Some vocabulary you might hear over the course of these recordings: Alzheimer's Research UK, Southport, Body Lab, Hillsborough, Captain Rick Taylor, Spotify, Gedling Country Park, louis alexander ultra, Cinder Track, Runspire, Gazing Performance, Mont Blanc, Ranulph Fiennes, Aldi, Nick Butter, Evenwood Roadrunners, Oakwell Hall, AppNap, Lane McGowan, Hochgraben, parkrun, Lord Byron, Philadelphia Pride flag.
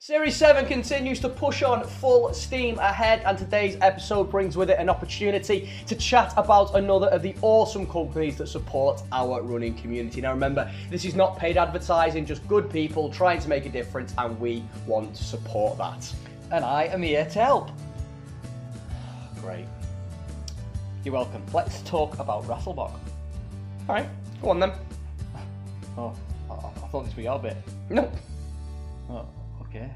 Series 7 continues to push on full steam ahead, and today's episode brings with it an opportunity to chat about another of the awesome companies that support our running community. Now remember, this is not paid advertising, just good people trying to make a difference, and we want to support that. And I am here to help. Great. You're welcome. Let's talk about Rasselbock. Alright, go on then. Oh, I thought this was your bit. Nope. Oh. Okay.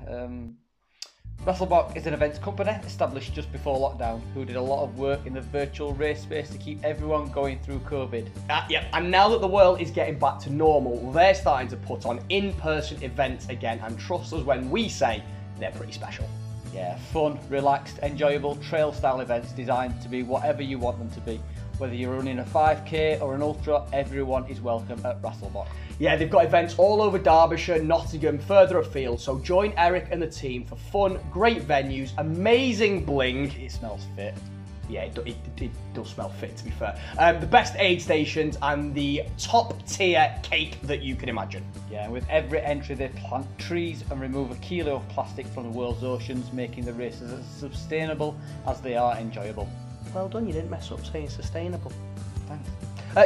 Rasselbock is an events company established just before lockdown who did a lot of work in the virtual race space to keep everyone going through COVID. Yep. And now that the world is getting back to normal, they're starting to put on in-person events again, and trust us when we say they're pretty special. Yeah, fun, relaxed, enjoyable trail-style events designed to be whatever you want them to be. Whether you're running a 5k or an ultra, everyone is welcome at Rasselbock. Yeah, they've got events all over Derbyshire, Nottingham, further afield, so join Eric and the team for fun, great venues, amazing bling. It smells fit. Yeah, it does smell fit, to be fair. The best aid stations and the top tier cake that you can imagine. Yeah, and with every entry they plant trees and remove a kilo of plastic from the world's oceans, making the races as sustainable as they are enjoyable. Well done, you didn't mess up saying sustainable. Thanks.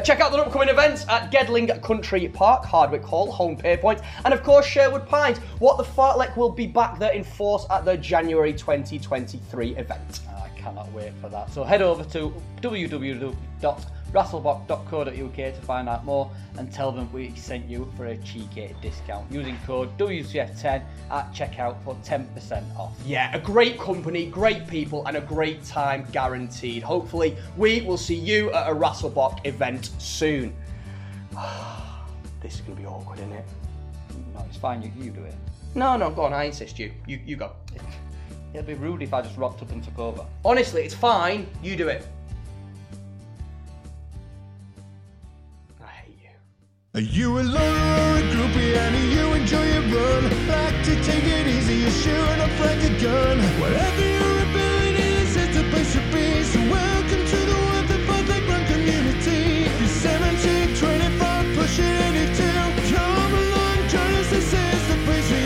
Check out the upcoming events at Gedling Country Park, Hardwick Hall, Home Pay Point, and of course Sherwood Pines. What the Fartlek will be back there in force at the January 2023 event. I cannot wait for that. So head over to www.rasselbock.co.uk to find out more and tell them we sent you for a cheeky discount using code WCF10 at checkout for 10% off. Yeah, a great company, great people, and a great time guaranteed. Hopefully we will see you at a Rasselbock event soon. This is going to be awkward, isn't it? No, it's fine, you do it. No, go on, I insist. You go. It'd be rude if I just rocked up and took over. Honestly, it's fine, you do it. Are you alone or a groupie, and do you enjoy your run? Like to take it easy, you're shooting up like a gun. Whatever your ability is, it's a place to be. So welcome to the What the Fartlek Run community. If you're 17, 25, pushing 82, come along, join us, this is the place for you.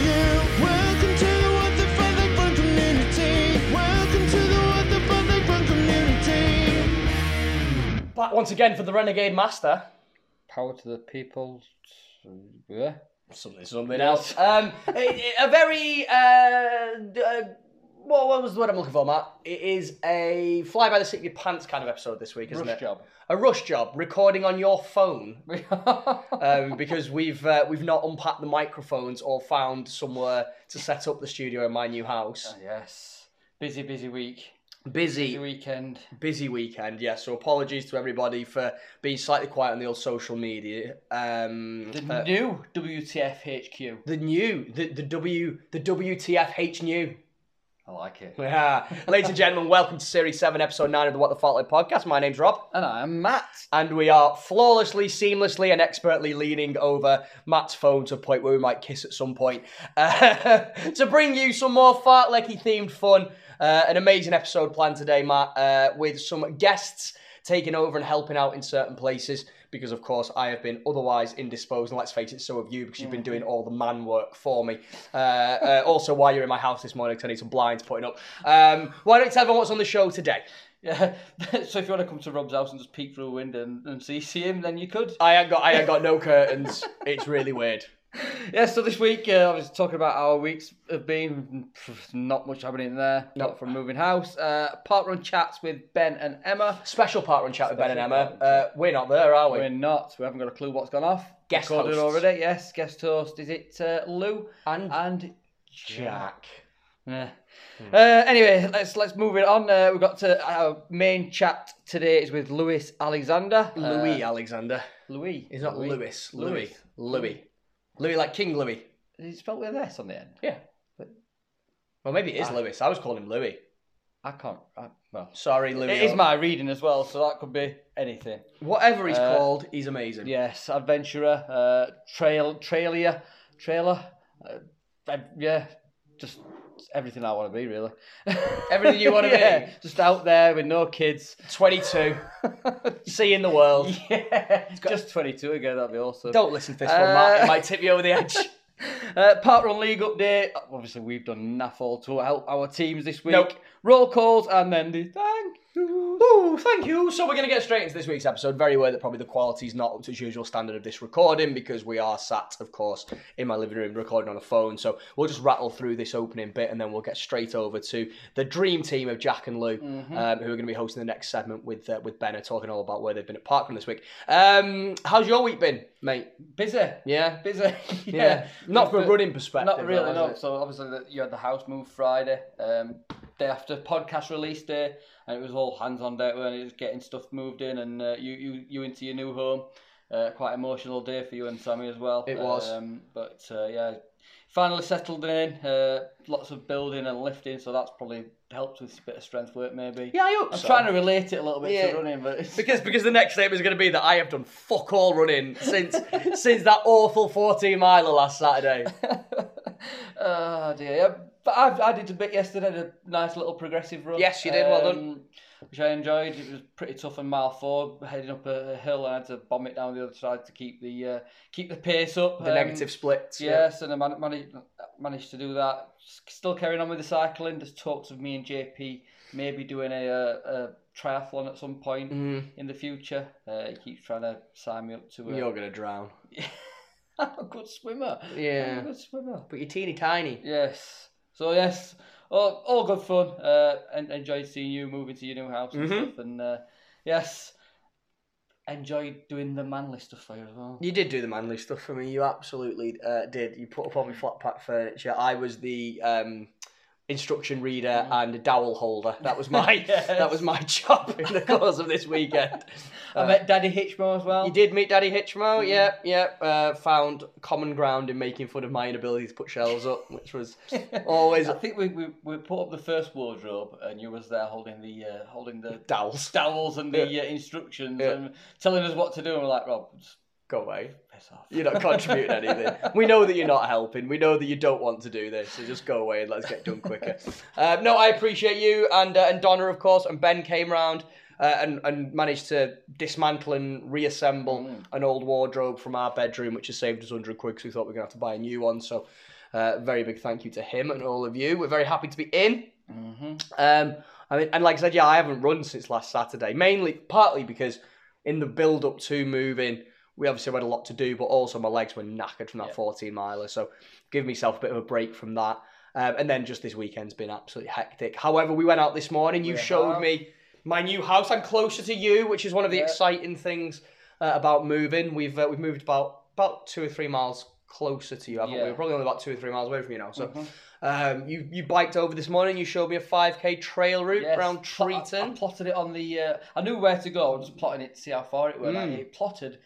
Welcome to the What the Fartlek Run community. Welcome to the What the Fartlek Run community. Back once again for the Renegade Master. Power to the people. Yeah. Something else. What was the word I'm looking for, Matt? It is a fly by the seat of your pants kind of episode this week, isn't it? Rush job. A rush job, recording on your phone. Because we've not unpacked the microphones or found somewhere to set up the studio in my new house. Yes. Busy week. Busy weekend, yeah, so apologies to everybody for being slightly quiet on the old social media. The new WTFHQ. The WTFH new. I like it. Yeah. Ladies and gentlemen, welcome to Series 7, Episode 9 of the What the Fartlek podcast. My name's Rob. And I'm Matt. And we are flawlessly, seamlessly and expertly leaning over Matt's phone to a point where we might kiss at some point. To bring you some more fartlek-y themed fun. An amazing episode planned today, Matt, with some guests taking over and helping out in certain places because, of course, I have been otherwise indisposed, and let's face it, so have you, because you've been doing all the man work for me. Also, while you're in my house this morning, because I need some blinds putting up. Why don't you tell everyone what's on the show today? Yeah, so if you want to come to Rob's house and just peek through a window and see him, then you could. I ain't got no curtains. It's really weird. Yeah, so this week I was talking about our weeks have been not much happening there. Nope. Not from moving house. Park run chats with Ben and Emma. Special park run chat with Ben and Emma. We're not there, are we? We're not. We haven't got a clue what's gone off. Guest host already. Yes, guest host. Is it Lou and Jack? Yeah. Anyway, let's move it on. We've got to our main chat today is with Louis Alexander. Louis. It's not Lewis. Louis. Louis, like King Louis. Is it spelled with an S on the end? Yeah. Well, maybe it is Lewis. I was calling him Louis. I can't. Well, sorry, Louis. It is my reading as well, so that could be anything. Whatever he's called, he's amazing. Yes, adventurer, trailer. Yeah, just everything I want to be, really. Everything you want to be. Just out there with no kids. 22. Seeing the world. Yeah. Just 22 again, that'd be awesome. Don't listen to this one, Matt. It might tip you over the edge. Parkrun League update. Obviously, we've done naff all to help our teams this week. Nope. Roll calls and then the thank you. Ooh, thank you. So we're going to get straight into this week's episode. Very aware that probably the quality is not up to its usual standard of this recording because we are sat, of course, in my living room recording on a phone. So we'll just rattle through this opening bit and then we'll get straight over to the dream team of Jack and Lou, who are going to be hosting the next segment with Benner, talking all about where they've been at Parkrun this week. How's your week been, mate? Busy. Yeah? Busy. Yeah. Not from a running perspective. Not really, no. So obviously you had the house move Friday, day after podcast release day, and it was all hands on deck when it was getting stuff moved in, and you into your new home. Quite emotional day for you and Sammy as well. It was. But yeah, finally settled in. Lots of building and lifting, so that's probably helped with a bit of strength work maybe. Yeah, I hope I'm trying to relate it a little bit to running, but it's... Because the next statement is going to be that I have done fuck all running since that awful 14 miler last Saturday. Oh dear, yeah. But I did a bit yesterday, a nice little progressive run. Yes, you did, well done. Which I enjoyed. It was pretty tough on mile 4, heading up a hill, and I had to bomb it down the other side to keep the pace up. The negative splits. Yes, and I managed to do that. Still carrying on with the cycling. There's talks of me and JP maybe doing a triathlon at some point in the future. He keeps trying to sign me up to it. You're going to drown. I'm a good swimmer. Yeah. I'm a good swimmer. But you're teeny tiny. Yes. So, yes, all good fun. And enjoyed seeing you moving to your new house and stuff. And, yes, enjoyed doing the manly stuff for you as well. You did do the manly stuff for me. You absolutely did. You put up all my flat pack furniture. I was the... instruction reader and a dowel holder. That was my that was my job in the course of this weekend. I met Daddy Hitchmo as well. You did meet Daddy Hitchmo, yeah. Found common ground in making fun of my inability to put shelves up, which was always. I think we put up the first wardrobe, and you was there holding the dowels and the instructions and telling us what to do. And we're like, Rob, just go away. Off. You're not contributing anything. We know that you're not helping. We know that you don't want to do this. So just go away and let's get done quicker. No, I appreciate you and Donna, of course, and Ben came round and managed to dismantle and reassemble an old wardrobe from our bedroom, which has saved us £100 because we thought we were going to have to buy a new one. So very big thank you to him and all of you. We're very happy to be in. I mean, and like I said, I haven't run since last Saturday, partly because in the build-up to moving, we obviously had a lot to do, but also my legs were knackered from that 14-miler. So give myself a bit of a break from that. And then just this weekend's been absolutely hectic. However, we went out this morning. You showed me my new house. I'm closer to you, which is one of the exciting things about moving. We've moved about 2 or 3 miles closer to you, haven't we? We're probably only about 2 or 3 miles away from you now. So you biked over this morning. You showed me a 5K trail route around Treaton. I plotted it on the... I knew where to go. I was just plotting it to see how far it went. It plotted...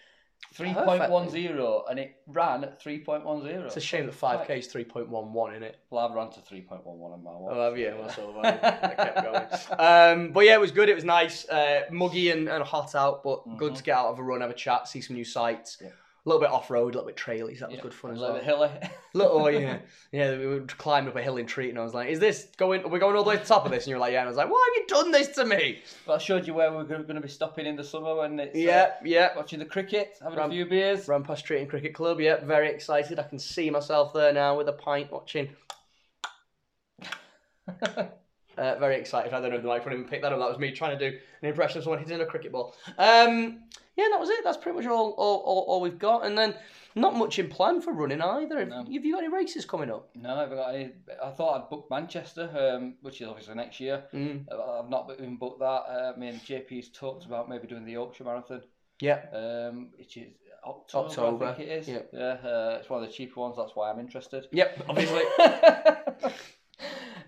3.10, and it ran at 3.10. It's a shame that 5K is 3.11, isn't it? Well, I've run to 3.11 on my watch. Oh, have you? Well, so have I kept going. But yeah, it was good. It was nice. Muggy and hot out, but good to get out of a run, have a chat, see some new sights. Yeah. A little bit off-road, a little bit traily, so that was good fun as well. A little bit hilly. We climbed up a hill in Treat, and I was like, are we going all the way to the top of this? And you were like, yeah. And I was like, why have you done this to me? But I showed you where we were going to be stopping in the summer when it's... watching the cricket, having a few beers. Ran past Treaton Cricket Club, very excited. I can see myself there now with a pint watching... very excited. I don't know if the microphone even picked that up. That was me trying to do an impression of someone hitting a cricket ball. Yeah, that was it. That's pretty much all we've got. And then not much in plan for running either. No. Have you got any races coming up? No, I haven't got any. I thought I'd book Manchester, which is obviously next year. I've not even booked that. I mean, JP's talked about maybe doing the Yorkshire Marathon. Yeah. Which is October, I think it is. Yep. Yeah. It's one of the cheaper ones. That's why I'm interested. Yep, obviously.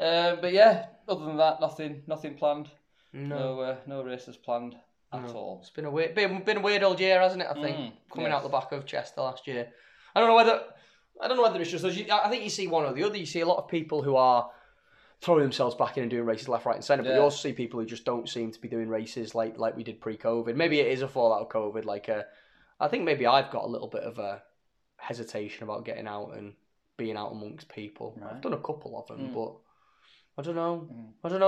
But yeah, other than that, nothing planned. No races planned. At all. It's been a weird old year, hasn't it? I think coming out the back of Chester last year. I don't know whether it's just us. I think you see one or the other. You see a lot of people who are throwing themselves back in and doing races left, right, and centre. But you also see people who just don't seem to be doing races like we did pre-COVID. Maybe it is a fallout of COVID. I think maybe I've got a little bit of a hesitation about getting out and being out amongst people. Right. I've done a couple of them, but I don't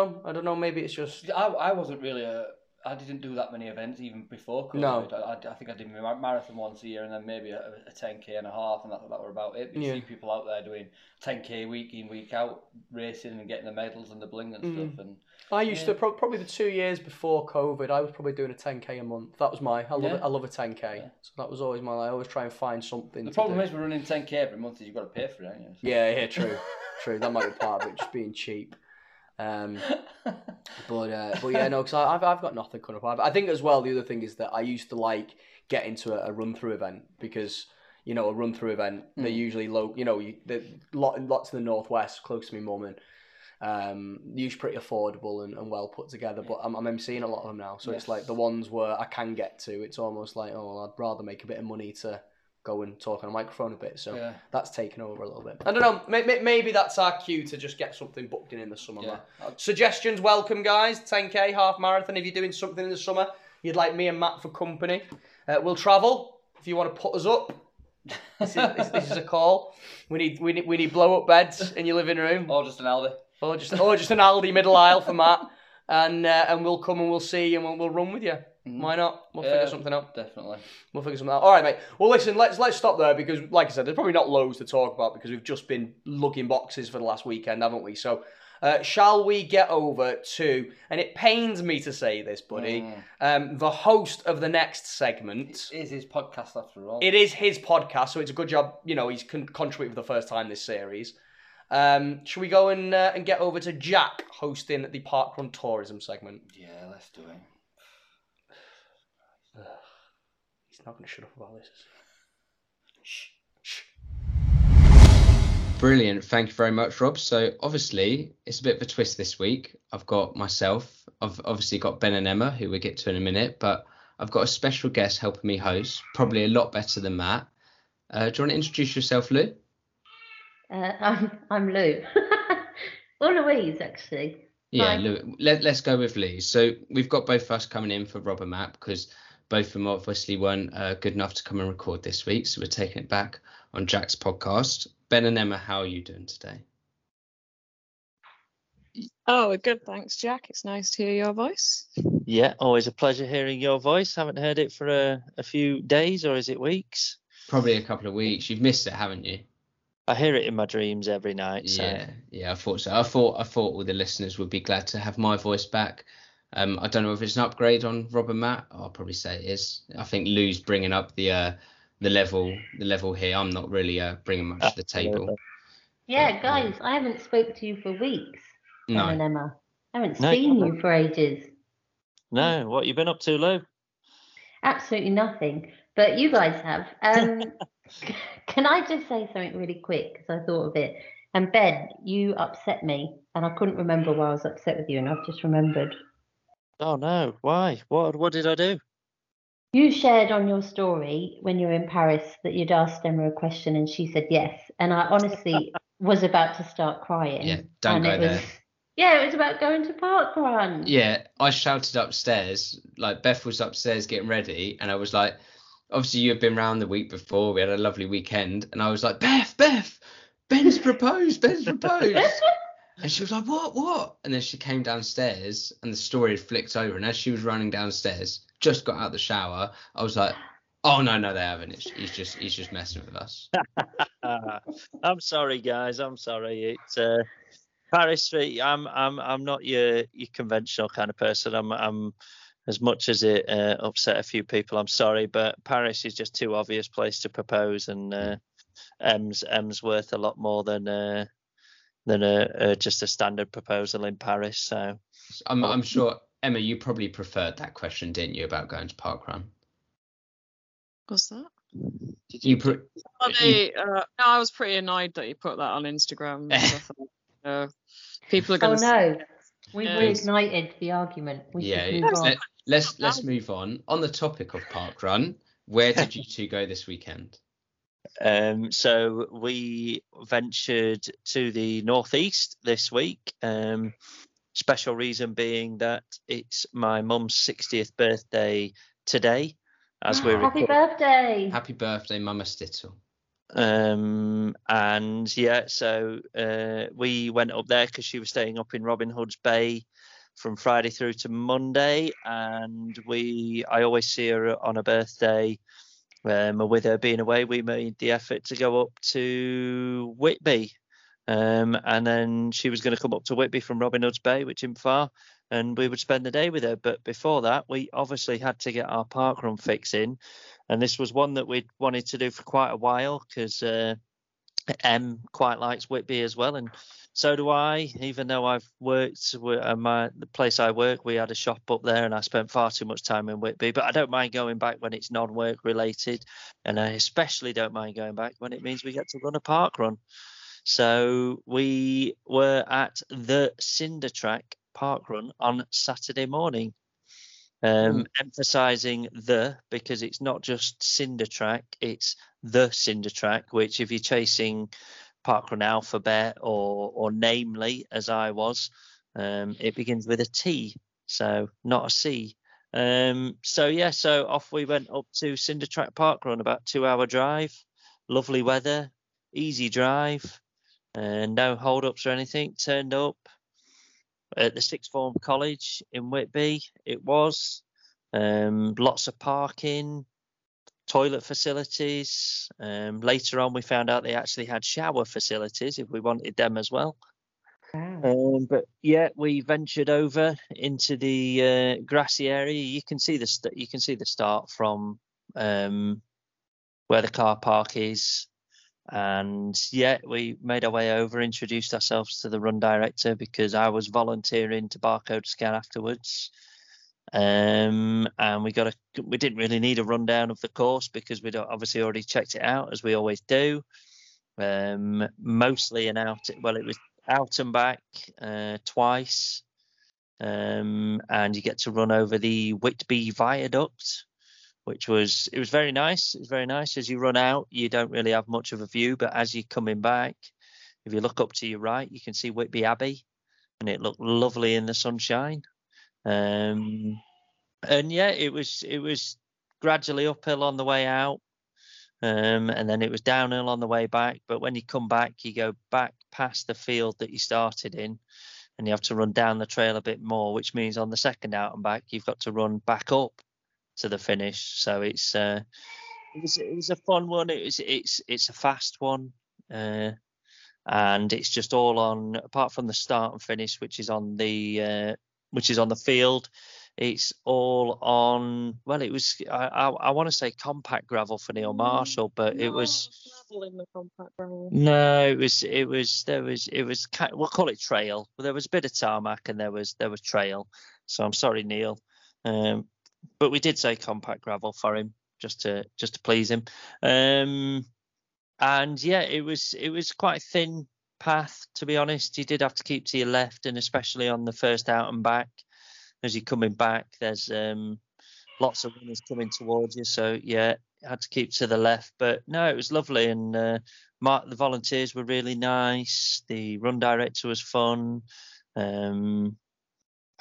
know. Maybe it's just I wasn't really a I didn't do that many events even before COVID. No. I think I did my marathon once a year and then maybe a 10k and a half, and that were about it. But you see people out there doing 10k week in, week out, racing and getting the medals and the bling and stuff. And I used to, probably the 2 years before COVID, I was probably doing a 10k a month. That was my, I love a 10k. Yeah. So that was always my, I always try and find something to do. The problem is we're running 10k every month is you've got to pay for it, haven't you? So. Yeah, true, true. That might be part of it, just being cheap. But yeah, no, because I've got nothing coming up. I think as well the other thing is that I used to like get into a run through event because you know a run through event they're usually low. You know, lots in the northwest, close to me mum, and usually pretty affordable and well put together. But I'm emceeing a lot of them now, so it's like the ones where I can get to. It's almost like I'd rather make a bit of money to go and talk on a microphone a bit, so that's taken over a little bit. I don't know, maybe that's our cue to just get something booked in the summer. Suggestions welcome, guys. 10k, half marathon, if you're doing something in the summer you'd like me and Matt for company. We'll travel if you want to put us up. This is a call. We need blow up beds in your living room, or just an Aldi, or just an Aldi middle aisle for Matt, and we'll come and we'll see you and we'll run with you. Why not? We'll figure something out. Definitely. We'll figure something out. All right, mate. Well, listen, let's stop there because, like I said, there's probably not loads to talk about because we've just been lugging boxes for the last weekend, haven't we? So shall we get over to, and it pains me to say this, buddy, the host of the next segment. It is his podcast, after all. It is his podcast, so it's a good job, you know, he's contributed for the first time this series. Should we go and get over to Jack hosting the Parkrun Tourism segment? Yeah, let's do it. He's not going to shut up about this. Shh, shh. Brilliant. Thank you very much, Rob. So obviously it's a bit of a twist this week. I've got myself. I've obviously got Ben and Emma, who we'll get to in a minute, but I've got a special guest helping me host, probably a lot better than Matt. Do you want to introduce yourself, Lou? I'm Lou. Or Louise, actually. Yeah, Lou. Let's go with Lou. So we've got both of us coming in for Rob and Matt because both of them obviously weren't good enough to come and record this week, so we're taking it back on Jack's podcast. Ben and Emma, how are you doing today? Oh, good, thanks, Jack. It's nice to hear your voice. Yeah, always a pleasure hearing your voice. Haven't heard it for a few days, or is it weeks? Probably a couple of weeks. You've missed it, haven't you? I hear it in my dreams every night. So. Yeah, I thought so. I thought all the listeners would be glad to have my voice back. I don't know if it's an upgrade on Rob and Matt. I'll probably say it is. I think Lou's bringing up the level here. I'm not really bringing much to the table. Yeah, guys, I haven't spoke to you for weeks. No, and Emma, I haven't seen you for ages. No, what you been up to, Lou? Absolutely nothing. But you guys have. Can I just say something really quick because I thought of it? And Ben, you upset me, and I couldn't remember why I was upset with you, and I've just remembered. Oh no! Why? What did I do? You shared on your story when you were in Paris that you'd asked Emma a question, and she said yes, and I honestly was about to start crying. Yeah, don't go there. Yeah, it was about going to parkrun. Yeah, I shouted upstairs, like Beth was upstairs getting ready, and I was like. Obviously, you had been round the week before. We had a lovely weekend. And I was like, Beth, Ben's proposed. And she was like, what? And then she came downstairs and the story had flicked over. And as she was running downstairs, just got out of the shower, I was like, oh, no, they haven't. He's just messing with us. I'm sorry, guys. I'm sorry. It's Paris. I'm not your conventional kind of person. I'm as much as it upset a few people, I'm sorry, but Paris is just too obvious place to propose, and M's worth a lot more than just a standard proposal in Paris. So I'm sure, Emma, you probably preferred that question, didn't you, about going to parkrun? What's that? Did you? No, I was pretty annoyed that you put that on Instagram. People are going to. Oh no. We've reignited the argument. Let's move on. On the topic of parkrun, where did you two go this weekend? So we ventured to the northeast this week. Special reason being that it's my mum's 60th birthday today. As we happy birthday! Happy birthday, Mama Stittle. And yeah, so we went up there because she was staying up in Robin Hood's Bay from Friday through to Monday, and I always see her on her birthday. With her being away, we made the effort to go up to Whitby, and then she was going to come up to Whitby from Robin Hood's Bay, which isn't far, and we would spend the day with her. But before that, we obviously had to get our parkrun fix in, and this was one that we'd wanted to do for quite a while, because M quite likes Whitby as well, and so do I. Even though I've worked at the place I work, we had a shop up there, and I spent far too much time in Whitby. But I don't mind going back when it's non-work related, and I especially don't mind going back when it means we get to run a park run. So we were at the Cinder Track park run on Saturday morning, emphasizing the, because it's not just Cinder Track, it's the Cinder Track, which if you're chasing parkrun alphabet or namely, as I was, it begins with a T, so not a C. So off we went up to Cinder Track parkrun, about 2 hour drive, lovely weather, easy drive, and no hold-ups or anything. Turned up at the sixth form college in Whitby. It was lots of parking, toilet facilities. Later on we found out they actually had shower facilities if we wanted them as well. Wow. We ventured over into the grassy area. You can see the start from where the car park is. And we made our way over, introduced ourselves to the run director, because I was volunteering to barcode scan afterwards. And we didn't really need a rundown of the course, because we'd obviously already checked it out, as we always do. Mostly it was out and back twice. And you get to run over the Whitby Viaduct, which was very nice. It's very nice. As you run out, you don't really have much of a view, but as you're coming back, if you look up to your right, you can see Whitby Abbey, and it looked lovely in the sunshine. It was gradually uphill on the way out, and then it was downhill on the way back. But when you come back, you go back past the field that you started in, and you have to run down the trail a bit more, which means on the second out and back, you've got to run back up to the finish. So it was a fun one. It's a fast one, and it's just all on, apart from the start and finish, which is on the field. It's all on, well, it was I want to say compact gravel for Neil Marshall, but no, it was gravel in the compact gravel. No, it was we'll call it trail. Well, there was a bit of tarmac and there was trail. So I'm sorry, Neil. But we did say compact gravel for him, just to please him. It was quite a thin path, to be honest. You did have to keep to your left, and especially on the first out and back, as you're coming back, there's lots of runners coming towards you. So had to keep to the left. But no, it was lovely, and the volunteers were really nice. The run director was fun.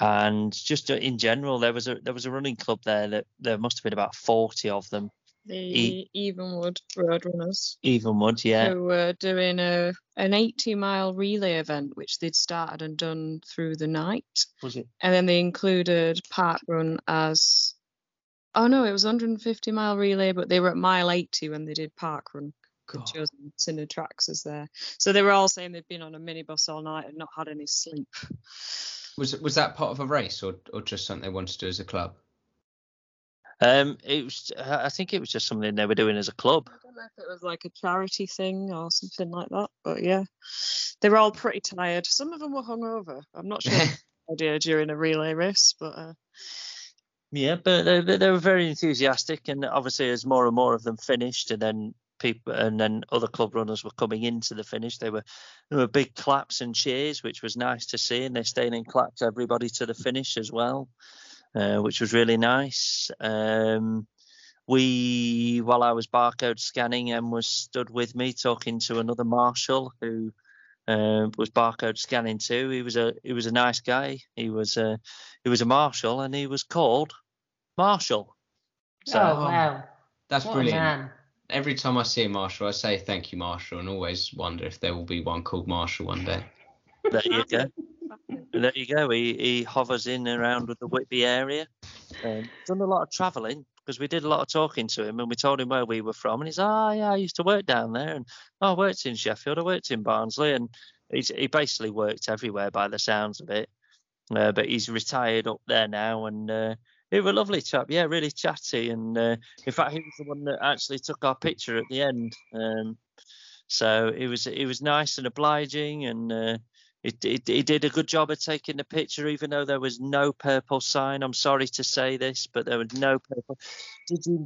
And just in general, there was a running club there that there must have been about 40 of them. The Evenwood Roadrunners. Evenwood, yeah. Who were doing an 80-mile relay event, which they'd started and done through the night. Was it? And then they included park run as... Oh, no, it was 150-mile relay, but they were at mile 80 when they did park run. They'd chosen Cinder Tracks as there. So they were all saying they'd been on a minibus all night and not had any sleep. Was that part of a race or just something they wanted to do as a club? I think it was just something they were doing as a club. I don't know if it was like a charity thing or something like that, but yeah, they were all pretty tired. Some of them were hungover. I'm not sure idea during a relay race, but but they were very enthusiastic, and obviously as more and more of them finished, and then people and then other club runners were coming into the finish, there were big claps and cheers, which was nice to see, and they're staying in claps everybody to the finish as well, which was really nice. While I was barcode scanning, Em was stood with me talking to another marshal who was barcode scanning too. He was a nice guy. He was a marshal, and he was called Marshall. So, oh wow, that's what brilliant. Man. Every time I see a Marshall, I say thank you, Marshall, and always wonder if there will be one called Marshall one day. There you go. There you go. He hovers in and around with the Whitby area. Done a lot of travelling because we did a lot of talking to him, and we told him where we were from, and he's, oh yeah, I used to work down there, and I worked in Sheffield, I worked in Barnsley, and he basically worked everywhere by the sounds of it. But he's retired up there now, and he was a lovely chap, yeah, really chatty, and in fact he was the one that actually took our picture at the end. So he was nice and obliging, and he did a good job of taking the picture, even though there was no purple sign. I'm sorry to say this, but there was no purple.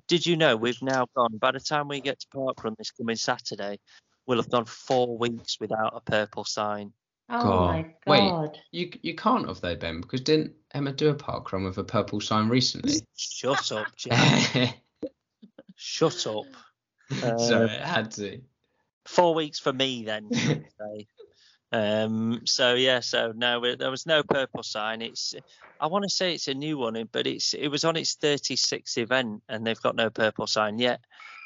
Did you know we've now gone, by the time we get to Parkrun this coming Saturday, we'll have gone 4 weeks without a purple sign. Oh, God. My God. Wait, you can't have though, Ben, because didn't Emma do a parkrun with a purple sign recently? Shut up, Jim. Shut up. Sorry, I had to. 4 weeks for me then. So no, there was no purple sign. I want to say it's a new one, but it was on its 36th event, and they've got no purple sign yet.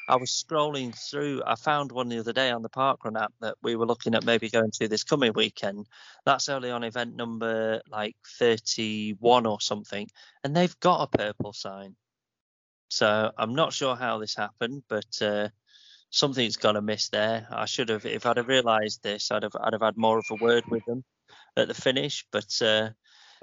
I was scrolling through, I found one the other day on the Parkrun app that we were looking at maybe going to this coming weekend. That's only on event number like 31 or something, and they've got a purple sign. So I'm not sure how this happened, but something's gone amiss there. I should have, if I'd have realised this, I'd have had more of a word with them at the finish. But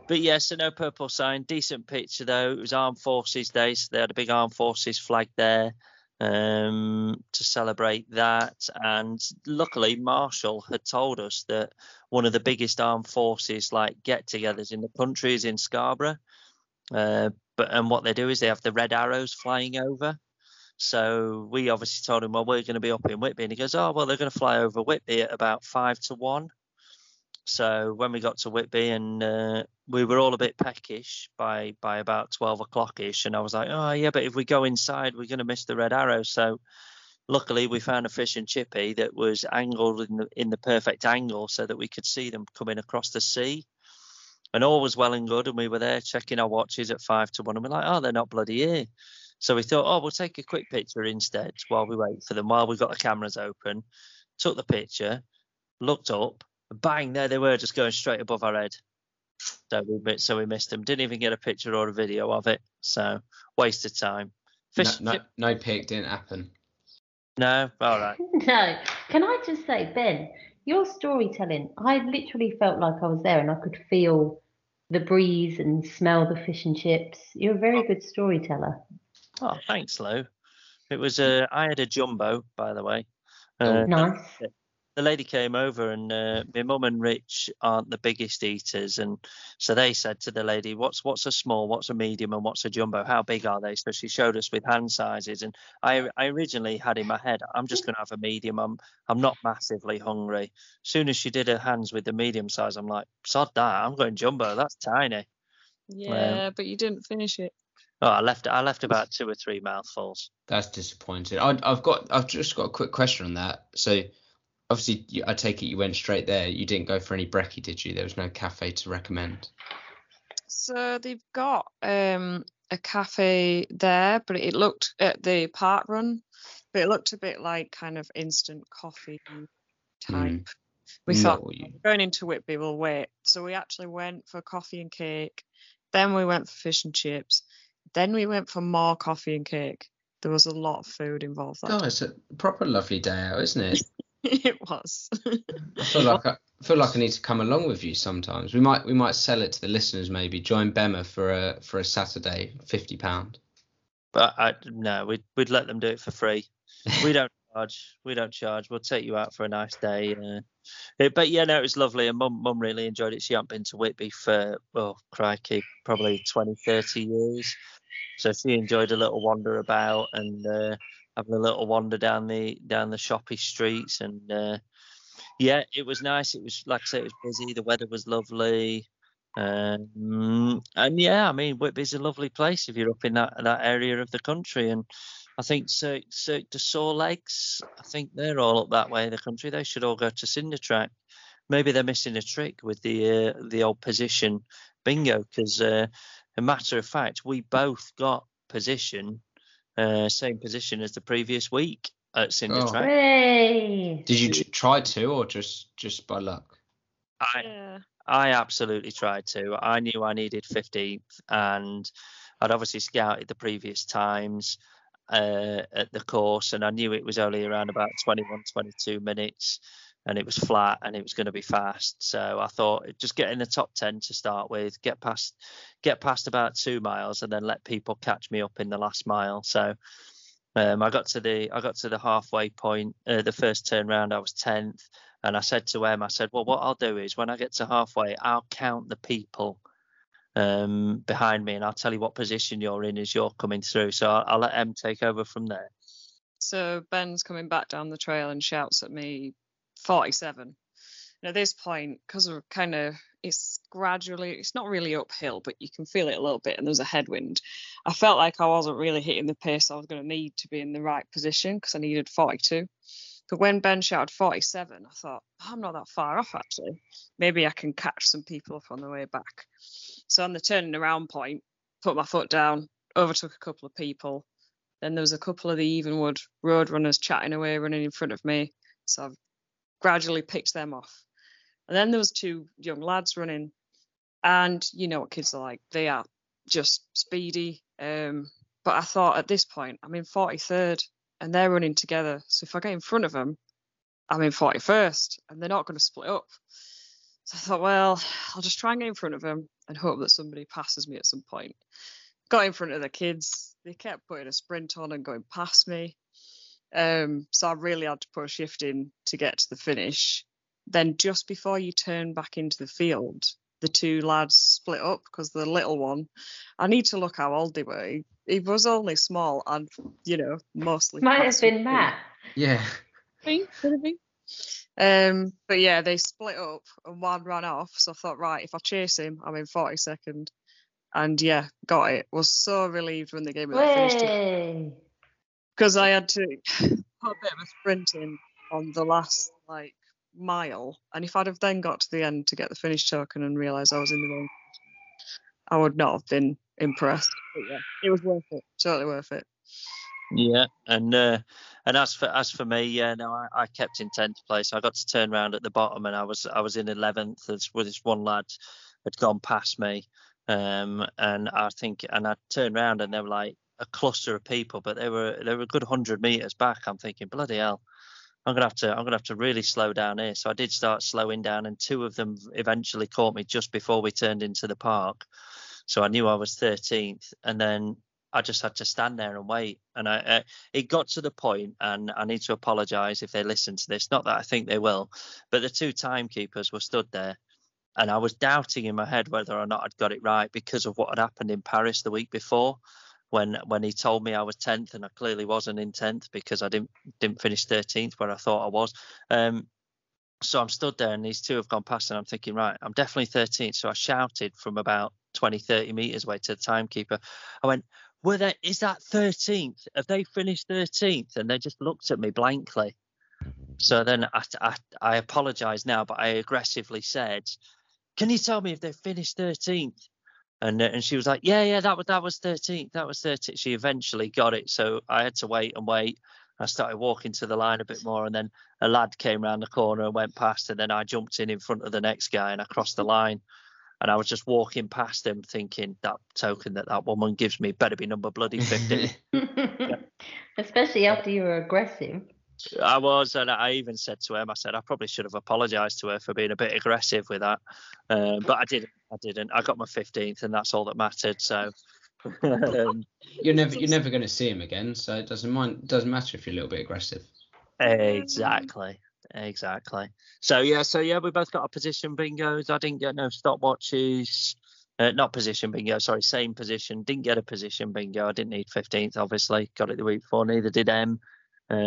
yeah, so no purple sign. Decent picture though. It was Armed Forces Day, so they had a big Armed Forces flag there to celebrate that. And luckily, Marshall had told us that one of the biggest Armed Forces like get-togethers in the country is in Scarborough. But what they do is they have the red arrows flying over. So we obviously told him, well, we're going to be up in Whitby. And he goes, oh, well, they're going to fly over Whitby at about 5 to 1. So when we got to Whitby, and we were all a bit peckish by about 12 o'clock-ish. And I was like, oh, yeah, but if we go inside, we're going to miss the red arrow. So luckily we found a fish and chippy that was angled in the perfect angle so that we could see them coming across the sea. And all was well and good. And we were there checking our watches at 5 to 1. And we're like, oh, they're not bloody here. So we thought, oh, we'll take a quick picture instead while we wait for them, while we've got the cameras open. Took the picture, looked up, bang, there they were, just going straight above our head. So we missed them. Didn't even get a picture or a video of it. So waste of time. No pic didn't happen. No? All right. No. Can I just say, Ben, your storytelling, I literally felt like I was there and I could feel the breeze and smell the fish and chips. You're a very good storyteller. Oh, thanks, Lou. It was I had a jumbo, by the way. Nice. The lady came over, and my mum and Rich aren't the biggest eaters, and so they said to the lady, "What's a small, what's a medium, and what's a jumbo? How big are they?" So she showed us with hand sizes, and I originally had in my head, I'm just going to have a medium. I'm not massively hungry. As soon as she did her hands with the medium size, I'm like, sod that, I'm going jumbo. That's tiny. Yeah, but you didn't finish it. Oh, I left about 2 or 3 mouthfuls. That's disappointing. I've just got a quick question on that. So, obviously, I take it you went straight there. You didn't go for any brekkie, did you? There was no cafe to recommend. So they've got a cafe there, but it looked at the park run, but it looked a bit like kind of instant coffee type. We thought, going into Whitby, we'll wait. So we actually went for coffee and cake. Then we went for fish and chips. Then we went for more coffee and cake. There was a lot of food involved. Oh, it's a proper lovely day out, isn't it? It was. I feel like I need to come along with you sometimes. We might sell it to the listeners. Maybe join Bema for a Saturday, £50. But we'd let them do it for free. We don't. We don't charge. We'll take you out for a nice day. But yeah, no, it was lovely, and Mum really enjoyed it. She hadn't been to Whitby for, well, crikey, probably 20, 30 years. So she enjoyed a little wander about, and having a little wander down the shoppy streets, and yeah, it was nice. It was, like I say, it was busy. The weather was lovely. And yeah, I mean, Whitby's a lovely place if you're up in that area of the country, and I think Cirque du Soleil's, I think they're all up that way in the country. They should all go to Cinder Track. Maybe they're missing a trick with the old position bingo, because a matter of fact, we both got same position as the previous week at Cinder Track. Hey. Did you try to, or just by luck? I absolutely tried to. I knew I needed 15th, and I'd obviously scouted the previous times at the course, and I knew it was only around about 21, 22 minutes, and it was flat and it was going to be fast. So I thought just get in the top 10 to start with, get past about 2 miles, and then let people catch me up in the last mile. So I got to the halfway point. The first turn round, I was 10th, and I said to Em, I said, well, what I'll do is when I get to halfway, I'll count the people behind me, and I'll tell you what position you're in as you're coming through. So I'll let Em take over from there. So Ben's coming back down the trail and shouts at me, 47. And at this point, because we're kind of, it's not really uphill, but you can feel it a little bit, and there's a headwind. I felt like I wasn't really hitting the pace I was going to need to be in the right position, because I needed 42. But when Ben shouted 47, I thought, I'm not that far off, actually. Maybe I can catch some people up on the way back. So on the turning around point, put my foot down, overtook a couple of people. Then there was a couple of the Evenwood Roadrunners chatting away, running in front of me. So I've gradually picked them off. And then there was two young lads running, and you know what kids are like, they are just speedy. But I thought at this point, I'm in 43rd and they're running together, so if I get in front of them, I'm in 41st and they're not going to split up. So I thought, well, I'll just try and get in front of them and hope that somebody passes me at some point. Got in front of the kids, they kept putting a sprint on and going past me. So I really had to put a shift in to get to the finish. Then just before you turn back into the field, the two lads split up, because the little one, I need to look how old they were. He was only small and, you know, mostly. Might have been Matt. Yeah. Maybe. But yeah, they split up and one ran off. So I thought, right, if I chase him, I'm in 42nd. And yeah, got it. Was so relieved when they gave me that finish today. Because I had to put a bit of a sprint in on the last like mile, and if I'd have then got to the end to get the finish token and realised I was in the wrong, I would not have been impressed. But yeah, it was worth it, totally worth it. Yeah, and as for me, yeah, no, I kept in 10th place. I got to turn round at the bottom, and I was in 11th. With this one lad had gone past me, and I turned round and they were like a cluster of people, but they were a good 100 meters back. I'm thinking, bloody hell, I'm gonna have to really slow down here. So I did start slowing down, and two of them eventually caught me just before we turned into the park. So I knew I was 13th, and then I just had to stand there and wait. And it got to the point, and I need to apologise if they listen to this. Not that I think they will, but the two timekeepers were stood there, and I was doubting in my head whether or not I'd got it right because of what had happened in Paris the week before. When he told me I was 10th, and I clearly wasn't in 10th because I didn't finish 13th where I thought I was. So I'm stood there and these two have gone past, and I'm thinking, right, I'm definitely 13th. So I shouted from about 20, 30 metres away to the timekeeper. I went, is that 13th? Have they finished 13th? And they just looked at me blankly. So then I apologise now, but I aggressively said, can you tell me if they've finished 13th? And she was like, yeah, that was 13th. That was 13th. She eventually got it. So I had to wait and wait. I started walking to the line a bit more, and then a lad came around the corner and went past, and then I jumped in front of the next guy and I crossed the line, and I was just walking past him thinking, that token that woman gives me better be number bloody 50. Yeah. Especially after you were aggressive. I was, and I even said to him, I said, I probably should have apologised to her for being a bit aggressive with that, but I didn't. I got my 15th, and that's all that mattered. So you're never going to see him again, so it doesn't matter if you're a little bit aggressive. Exactly. So yeah, we both got our position bingos. I didn't get no stopwatches. Not position bingo, sorry, same position. Didn't get a position bingo. I didn't need 15th, obviously. Got it the week before. Neither did Em.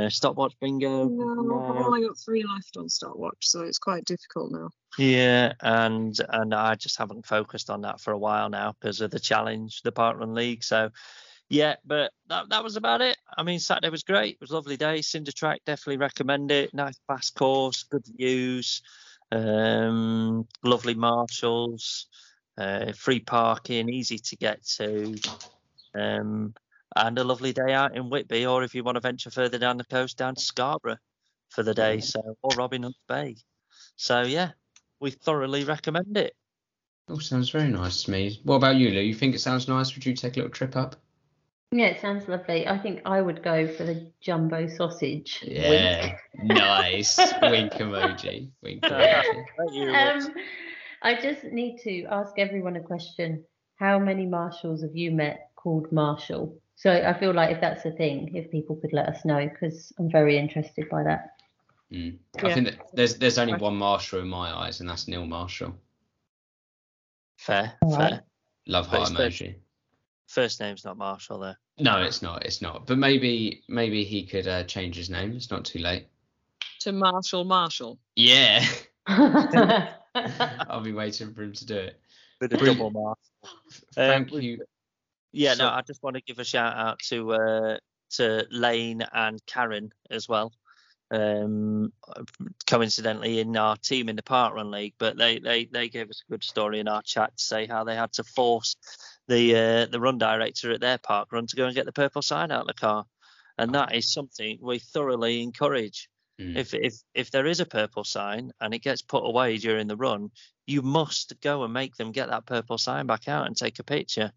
Stopwatch bingo. No, I've only got 3 left on stopwatch, so it's quite difficult now. Yeah, and I just haven't focused on that for a while now because of the challenge, the Parkrun League. So yeah, but that was about it. I mean, Saturday was great. It was a lovely day. Cinder Track, definitely recommend it. Nice fast course, good views, lovely marshals, free parking, easy to get to. And a lovely day out in Whitby, or if you want to venture further down the coast, down to Scarborough for the day, so, or Robin Hood's Bay. So yeah, we thoroughly recommend it. All sounds very nice to me. What about you, Lou? You think it sounds nice? Would you take a little trip up? Yeah, it sounds lovely. I think I would go for the jumbo sausage. Yeah, wink. Nice. Wink emoji. Wink emoji. I just need to ask everyone a question. How many Marshalls have you met called Marshall? So I feel like if that's a thing, if people could let us know, because I'm very interested by that. Mm. Yeah. I think that there's only one Marshall in my eyes, and that's Neil Marshall. Fair. Love heart emoji. First name's not Marshall, though. No, it's not. But maybe he could change his name. It's not too late. To Marshall. Yeah. I'll be waiting for him to do it. Bit of double Marshall. Thank you. Yeah, so, no, I just want to give a shout out to Lane and Karen as well. Coincidentally in our team in the Park Run League, but they gave us a good story in our chat to say how they had to force the run director at their park run to go and get the purple sign out of the car, and that is something we thoroughly encourage. If there is a purple sign and it gets put away during the run, you must go and make them get that purple sign back out and take a picture.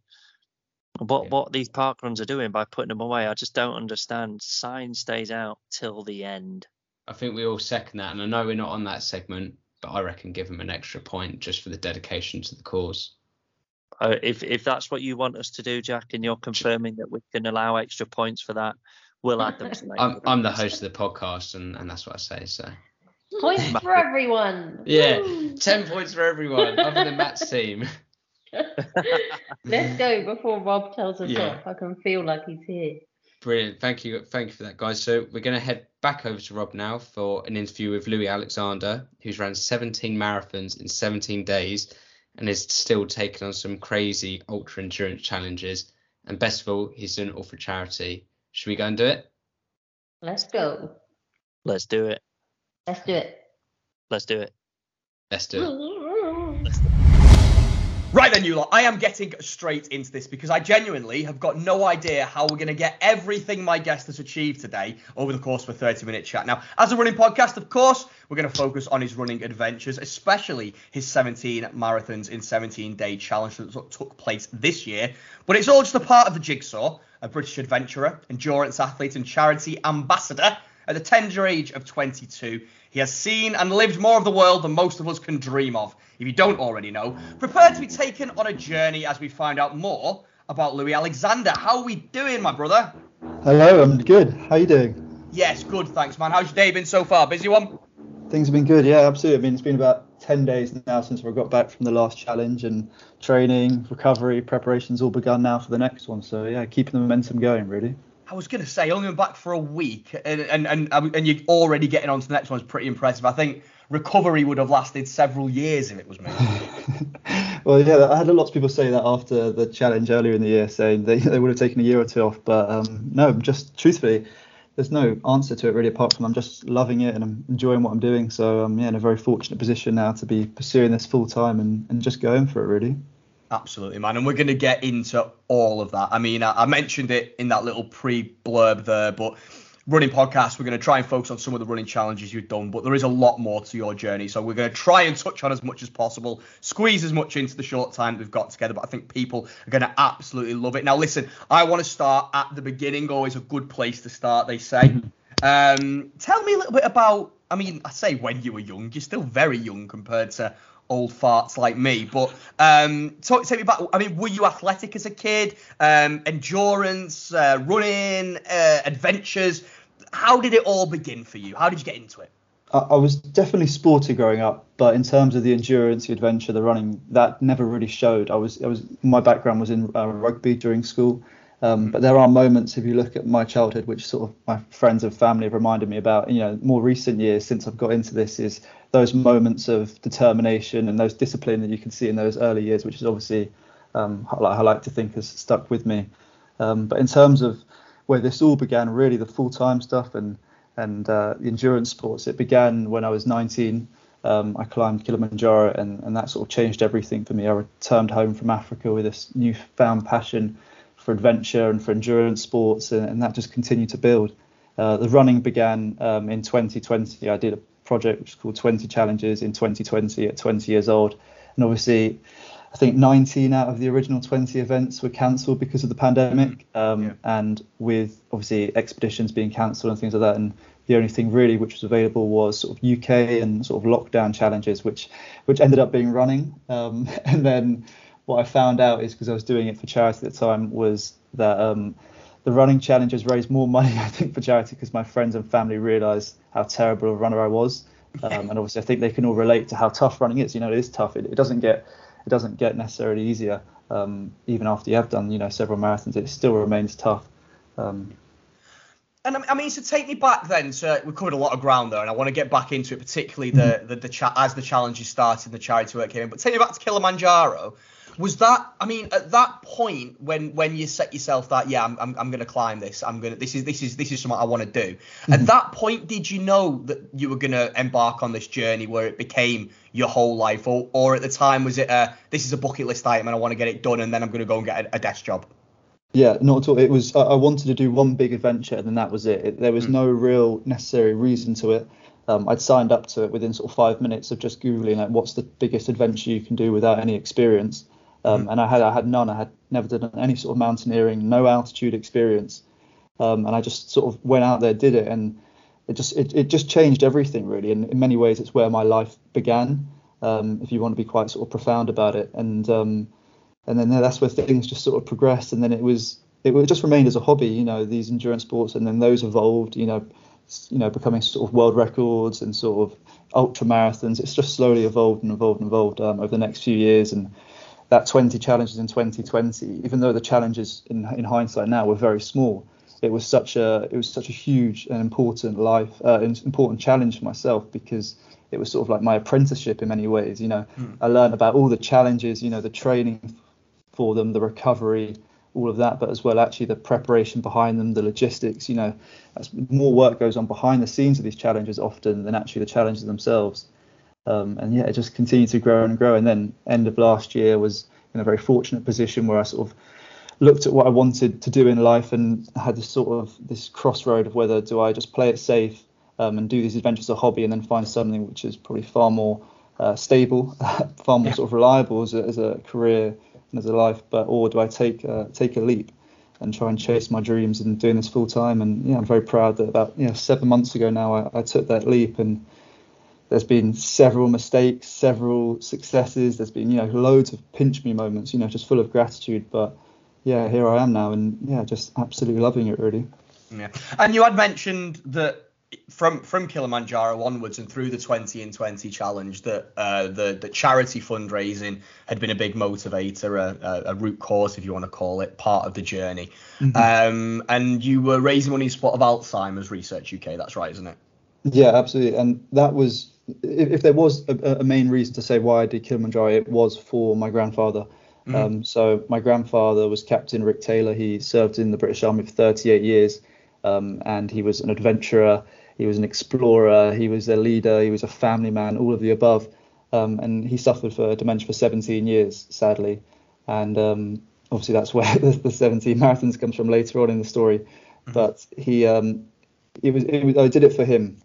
What these park runs are doing by putting them away, I just don't understand. Sign stays out till the end. I think we all second that, and I know we're not on that segment, but I reckon give them an extra point just for the dedication to the cause. If that's what you want us to do, Jack, and you're confirming that we can allow extra points for that, we'll add them. I'm the host of the podcast, and that's what I say. So points for everyone. Yeah, 10 points for everyone, other than Matt's team. Let's go before Rob tells us off. I can feel like he's here. Brilliant. Thank you for that, guys. So we're going to head back over to Rob now for an interview with Louis Alexander, who's ran 17 marathons in 17 days and is still taking on some crazy ultra endurance challenges, and best of all, he's doing it all for charity. Should we go and do it? Let's go. Let's do it. Let's do it. Let's do it. Let's do it. Let's do it. Right then, you lot, I am getting straight into this because I genuinely have got no idea how we're going to get everything my guest has achieved today over the course of a 30-minute chat. Now, as a running podcast, of course, we're going to focus on his running adventures, especially his 17 marathons in 17-day challenge that took place this year. But it's all just a part of the jigsaw. A British adventurer, endurance athlete and charity ambassador. At the tender age of 22, he has seen and lived more of the world than most of us can dream of. If you don't already know, prepare to be taken on a journey as we find out more about Louis Alexander. How are we doing, my brother? Hello, I'm good. How you doing? Yes, good, thanks, man. How's your day been so far? Busy one? Things have been good, yeah, absolutely. I mean, it's been about 10 days now since I got back from the last challenge, and training, recovery, preparations all begun now for the next one. So, yeah, keeping the momentum going, really. I was going to say, only been back for a week and you're already getting on to the next one is pretty impressive. I think recovery would have lasted several years if it was me. Well, yeah, I had a lot of people say that after the challenge earlier in the year, saying they would have taken a year or two off. But no, just truthfully, there's no answer to it really, apart from I'm just loving it and I'm enjoying what I'm doing. So I'm in a very fortunate position now to be pursuing this full time and just going for it, really. Absolutely, man. And we're going to get into all of that. I mean, I mentioned it in that little pre-blurb there, but running podcast, we're going to try and focus on some of the running challenges you've done, but there is a lot more to your journey. So we're going to try and touch on as much as possible, squeeze as much into the short time we've got together, but I think people are going to absolutely love it. Now, listen, I want to start at the beginning. Always a good place to start, they say. Tell me a little bit about, I mean, I say when you were young, you're still very young compared to old farts like me, but take me back. I mean, were you athletic as a kid? Endurance, running, adventures? How did it all begin for you? How did you get into it? I was definitely sporty growing up, but in terms of the endurance, the adventure, the running, that never really showed. I was my background was in rugby during school, but there are moments, if you look at my childhood, which sort of my friends and family have reminded me about, you know, more recent years since I've got into this, is those moments of determination and those discipline that you can see in those early years, which is obviously I like to think has stuck with me. But in terms of where this all began, really the full-time stuff and the endurance sports, it began when I was 19. I climbed Kilimanjaro and that sort of changed everything for me. I returned home from Africa with this newfound passion for adventure and for endurance sports, and that just continued to build. The running began in 2020. I did a project, which is called 20 Challenges in 2020 at 20 years old. And obviously, I think 19 out of the original 20 events were cancelled because of the pandemic. And with obviously expeditions being cancelled and things like that. And the only thing really which was available was sort of UK and sort of lockdown challenges, which ended up being running. And then what I found out is, because I was doing it for charity at the time, was that the running challenges raised more money, I think, for charity, because my friends and family realised how terrible a runner I was. And obviously, I think they can all relate to how tough running is. You know, it is tough. It doesn't get necessarily easier, even after you have done, several marathons. It still remains tough. And I mean, so take me back then. So we covered a lot of ground there, and I want to get back into it, particularly as the challenges started and the charity work came in. But take me back to Kilimanjaro. Was that, I mean, at that point when you set yourself that, I'm going to climb this, this is something I want to do. Mm-hmm. At that point, did you know that you were going to embark on this journey where it became your whole life, or at the time was it this is a bucket list item and I want to get it done and then I'm going to go and get a desk job? Yeah, not at all. It was, I wanted to do one big adventure and then that was it. There was no real necessary reason to it. I'd signed up to it within sort of 5 minutes of just Googling, like, what's the biggest adventure you can do without any experience? And I had none. I had never done any sort of mountaineering, no altitude experience. And I just sort of went out there, did it. And it just changed everything, really. And in many ways, it's where my life began, if you want to be quite sort of profound about it. And then that's where things just sort of progressed. And then it just remained as a hobby, these endurance sports. And then those evolved, becoming sort of world records and sort of ultra marathons. It's just slowly evolved over the next few years. And that 20 challenges in 2020, even though the challenges in hindsight now were very small, it was such a huge and important important challenge for myself, because it was sort of like my apprenticeship in many ways. I learned about all the challenges, the training for them, the recovery, all of that, but as well actually the preparation behind them, the logistics. That's more work goes on behind the scenes of these challenges often than actually the challenges themselves. It just continued to grow and grow. And then end of last year was in a very fortunate position where I sort of looked at what I wanted to do in life and had this crossroad of whether do I just play it safe and do these adventures as a hobby and then find something which is probably far more stable, far more sort of reliable as a career and as a life, or do I take a leap and try and chase my dreams and doing this full time? And I'm very proud that about 7 months ago now I took that leap. And there's been several mistakes, several successes. There's been, loads of pinch me moments, just full of gratitude. But yeah, here I am now, and just absolutely loving it, really. Yeah. And you had mentioned that from Kilimanjaro onwards and through the 20 in 20 challenge, that the charity fundraising had been a big motivator, a root cause, if you want to call it, part of the journey. Mm-hmm. And you were raising money in support of Alzheimer's Research UK. That's right, isn't it? Yeah, absolutely. And that was, if there was a main reason to say why I did Kilimanjaro, it was for my grandfather. Mm-hmm. So my grandfather was Captain Rick Taylor. He served in the British Army for 38 years. And he was an adventurer. He was an explorer. He was a leader. He was a family man, all of the above. And he suffered for dementia for 17 years, sadly. And obviously that's where the 17 marathons comes from later on in the story. Mm-hmm. But I did it for him.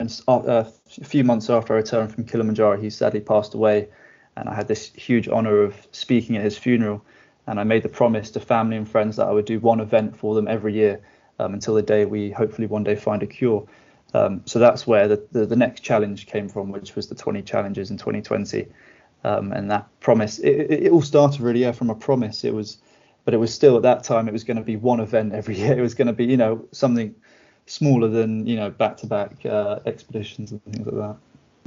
And a few months after I returned from Kilimanjaro, he sadly passed away, and I had this huge honour of speaking at his funeral. And I made the promise to family and friends that I would do one event for them every year until the day we hopefully one day find a cure. So that's where the next challenge came from, which was the 20 challenges in 2020. And that promise, it all started really from a promise. But it was still, at that time, it was going to be one event every year. It was going to be, something smaller than back-to-back expeditions and things like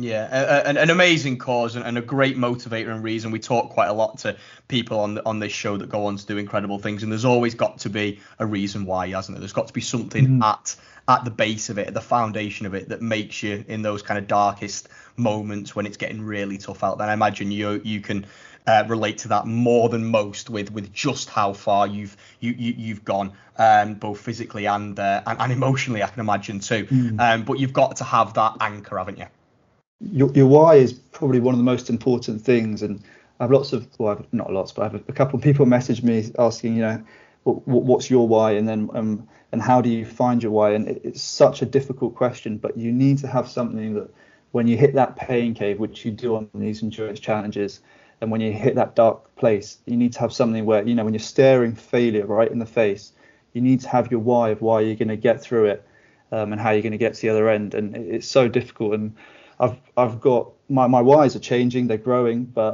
that. An amazing cause and a great motivator and reason. We talk quite a lot to people on this show that go on to do incredible things, and there's always got to be a reason why, hasn't there? There's got to be something at the base of it, at the foundation of it, that makes you, in those kind of darkest moments when it's getting really tough out there. I imagine you can relate to that more than most with just how far you've gone, both physically and emotionally, I can imagine too. But you've got to have that anchor, haven't you? Your why is probably one of the most important things. And I have a couple of people message me asking, what's your why, and then and how do you find your why? And it's such a difficult question, but you need to have something that when you hit that pain cave, which you do on these endurance challenges, and when you hit that dark place, you need to have something where, you know, when you're staring failure right in the face, you need to have your why of why you're going to get through it, and how you're going to get to the other end. And it's so difficult. And I've got my whys are changing, they're growing, but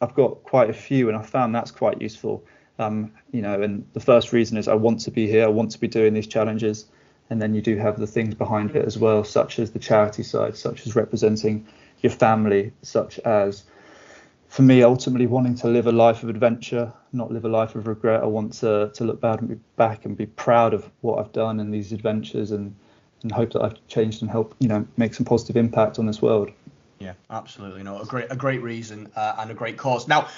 I've got quite a few, and I found that's quite useful. You know, and the first reason is I want to be here, I want to be doing these challenges. And then you do have the things behind it as well, such as the charity side, such as representing your family, such as, for me, ultimately wanting to live a life of adventure, not live a life of regret. I want to look back and be proud of what I've done and these adventures, and hope that I've changed and helped, you know, make some positive impact on this world. Yeah, absolutely. No, a great reason and a great cause. Now,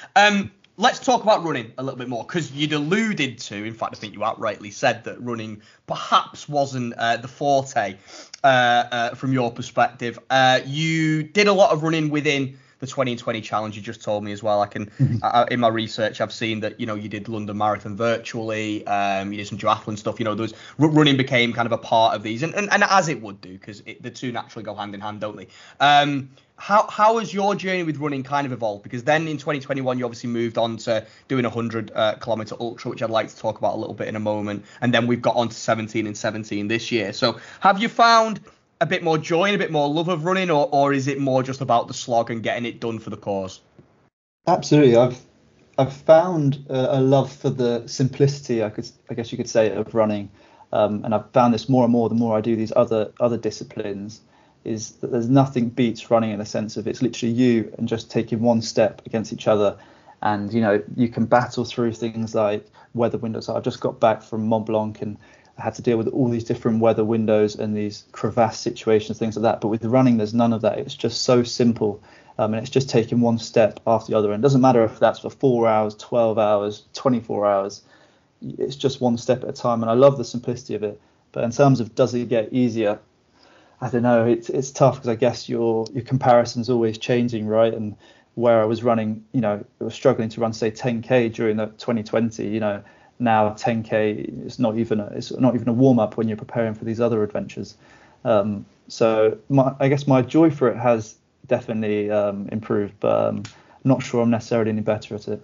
let's talk about running a little bit more, because you'd alluded to, in fact, I think you outrightly said that running perhaps wasn't the forte from your perspective. You did a lot of running within the 2020 challenge, you just told me as well. I can, in my research, I've seen that, you know, you did London Marathon virtually, you did some duathlon stuff, you know, those running became kind of a part of these, and as it would do, because the two naturally go hand in hand, don't they? How has your journey with running kind of evolved? Because then in 2021, you obviously moved on to doing a 100-kilometre ultra, which I'd like to talk about a little bit in a moment. And then we've got on to 17 this year. So have you found a bit more joy and a bit more love of running, or is it more just about the slog and getting it done for the cause? Absolutely. I've found a love for the simplicity, I guess you could say, of running. And I've found this more and more the more I do these other disciplines, is that there's nothing beats running in the sense of it's literally you and just taking one step against each other. And, you know, you can battle through things like weather windows. So I just got back from Mont Blanc and I had to deal with all these different weather windows and these crevasse situations, things like that. But with running, there's none of that. It's just so simple. And it's just taking one step after the other. And it doesn't matter if that's for 4 hours, 12 hours, 24 hours. It's just one step at a time. And I love the simplicity of it. But in terms of does it get easier, I don't know, it's tough, because I guess your comparison's always changing, right? And where I was running, you know, I was struggling to run, say, 10K during the 2020, you know, now 10K, it's not even a warm up when you're preparing for these other adventures. So I guess my joy for it has definitely improved, but not sure I'm necessarily any better at it.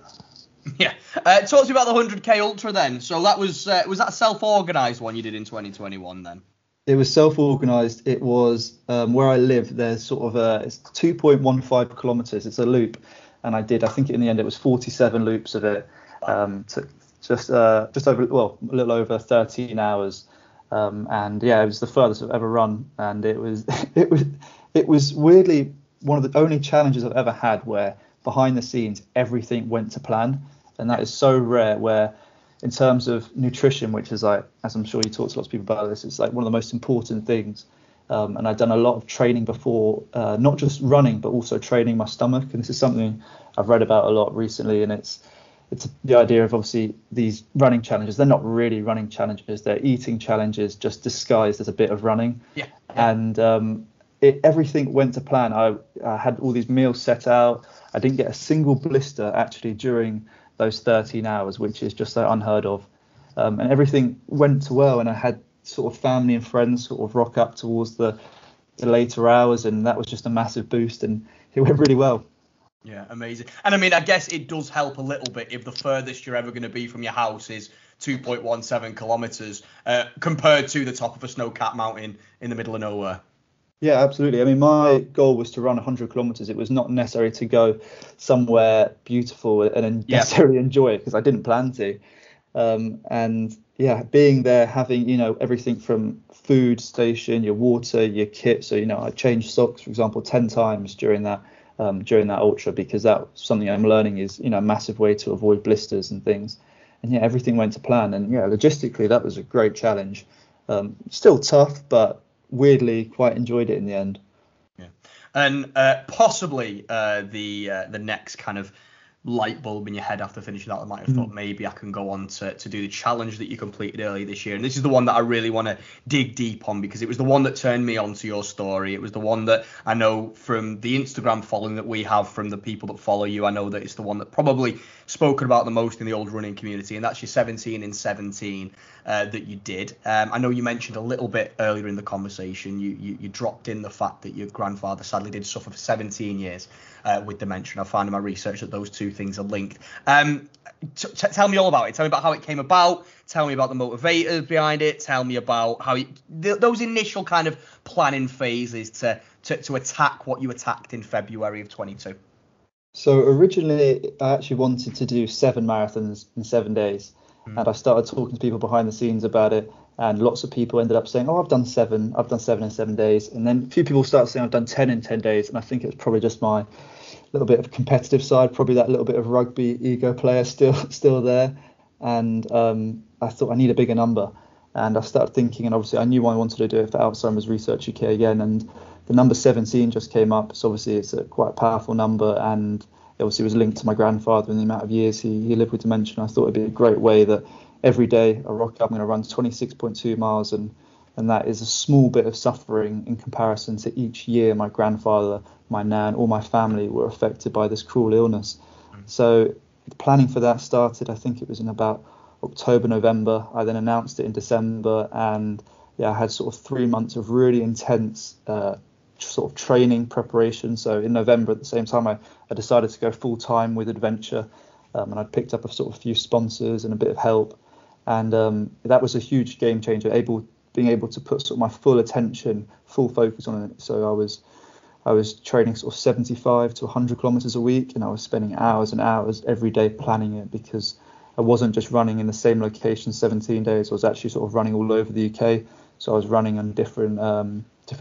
Yeah. Talk to me about the 100K ultra then. So that was that a self-organized one you did in 2021 then? It was self-organised. It was where I live. There's sort of it's 2.15 kilometres. It's a loop, and I think in the end it was 47 loops of it. Took a little over 13 hours, and yeah, it was the furthest I've ever run, and it was weirdly one of the only challenges I've ever had where behind the scenes everything went to plan, and that is so rare. Where in terms of nutrition, which is like, as I'm sure you talk to lots of people about this, it's like one of the most important things. And I've done a lot of training before, not just running, but also training my stomach. And this is something I've read about a lot recently. And it's the idea of, obviously, these running challenges. They're not really running challenges. They're eating challenges just disguised as a bit of running. Yeah. And everything went to plan. I had all these meals set out. I didn't get a single blister actually during those 13 hours, which is just so unheard of, and everything went to well, and I had sort of family and friends sort of rock up towards the later hours, and that was just a massive boost, and it went really well. Yeah, amazing. And I mean, I guess it does help a little bit if the furthest you're ever going to be from your house is 2.17 kilometers compared to the top of a snow-capped mountain in the middle of nowhere. Yeah, absolutely. I mean, my goal was to run 100 kilometres. It was not necessary to go somewhere beautiful and necessarily enjoy it, because I didn't plan to. And yeah, being there, having, you know, everything from food station, your water, your kit. So, you know, I changed socks, for example, 10 times during that ultra, because that's something I'm learning is, you know, a massive way to avoid blisters and things. And yeah, everything went to plan. And yeah, logistically, that was a great challenge. Still tough, but weirdly quite enjoyed it in the end. Yeah. And possibly the next kind of light bulb in your head after finishing that. I might have thought maybe I can go on to do the challenge that you completed earlier this year. And this is the one that I really want to dig deep on, because it was the one that turned me on to your story. It was the one that I know from the Instagram following that we have from the people that follow you. I know that it's the one that probably spoken about the most in the old running community. And that's your 17 in 17 that you did. I know you mentioned a little bit earlier in the conversation, you dropped in the fact that your grandfather sadly did suffer for 17 years with dementia. I found in my research that those two things are linked. Tell me all about it. Tell me about how it came about. Tell me about the motivators behind it. Tell me about how you, those initial kind of planning phases to attack what you attacked in February of 22. So originally I actually wanted to do 7 marathons in 7 days, and I started talking to people behind the scenes about it, and lots of people ended up saying, oh, I've done seven in 7 days, and then a few people started saying I've done 10 in 10 days, and I think it was probably just my little bit of competitive side, probably that little bit of rugby ego player still there, and I thought I need a bigger number, and I started thinking, and obviously I knew I wanted to do it for Alzheimer's Research UK again, and the number 17 just came up, so obviously it's a quite powerful number, and it obviously was linked to my grandfather and the amount of years he lived with dementia. I thought it'd be a great way that every day I rock up, I'm going to run 26.2 miles, and that is a small bit of suffering in comparison to each year my grandfather, my nan, all my family were affected by this cruel illness. So the planning for that started, I think it was in about October, November. I then announced it in December, and yeah, I had sort of 3 months of really intense sort of training preparation. So in November, at the same time, I decided to go full time with adventure, and I picked up a sort of few sponsors and a bit of help, and that was a huge game changer. Being able to put sort of my full attention, full focus on it. So I was training sort of 75 to 100 kilometers a week, and I was spending hours and hours every day planning it, because I wasn't just running in the same location 17 days. I was actually sort of running all over the UK. So I was running on different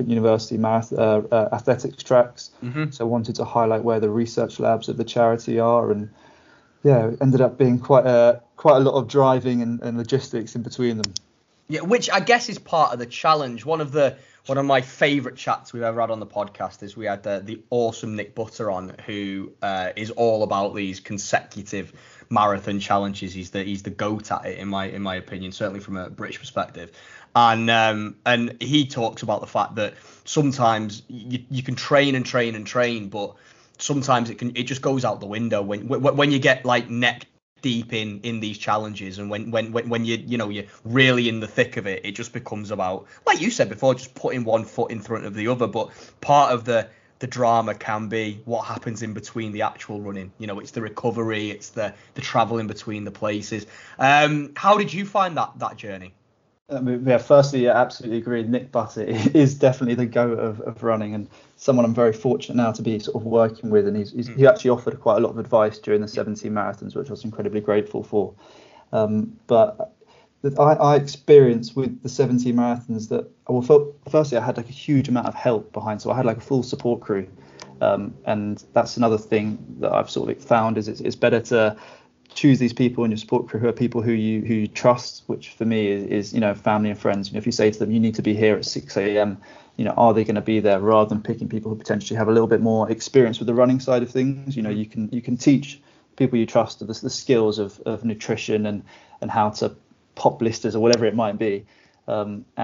university athletics tracks. So I wanted to highlight where the research labs of the charity are, and yeah, it ended up being quite a lot of driving and logistics in between them. Yeah, which I guess is part of the challenge. One of my favourite chats we've ever had on the podcast is we had the awesome Nick Butter on, who is all about these consecutive marathon challenges. He's the goat at it, in my opinion, certainly from a British perspective. And he talks about the fact that sometimes you can train and train and train, but sometimes it just goes out the window when you get like neck deep in these challenges, and when you're really in the thick of it, it just becomes about, like you said before, just putting one foot in front of the other. But part of the drama can be what happens in between the actual running. It's the recovery, it's the travel in between the places. How did you find that journey? I mean, yeah, firstly, I absolutely agree. Nick Butter is definitely the goat of running, and someone I'm very fortunate now to be sort of working with. And he actually offered quite a lot of advice during the 17 marathons, which I was incredibly grateful for. But I experienced with the 17 marathons that firstly, I had like a huge amount of help behind. So I had like a full support crew. And that's another thing that I've sort of found is it's better to choose these people in your support crew who are people who you trust, which for me is family and friends. If you say to them, you need to be here at 6 a.m, are they going to be there, rather than picking people who potentially have a little bit more experience with the running side of things. You can teach people you trust the skills of nutrition and how to pop blisters or whatever it might be. It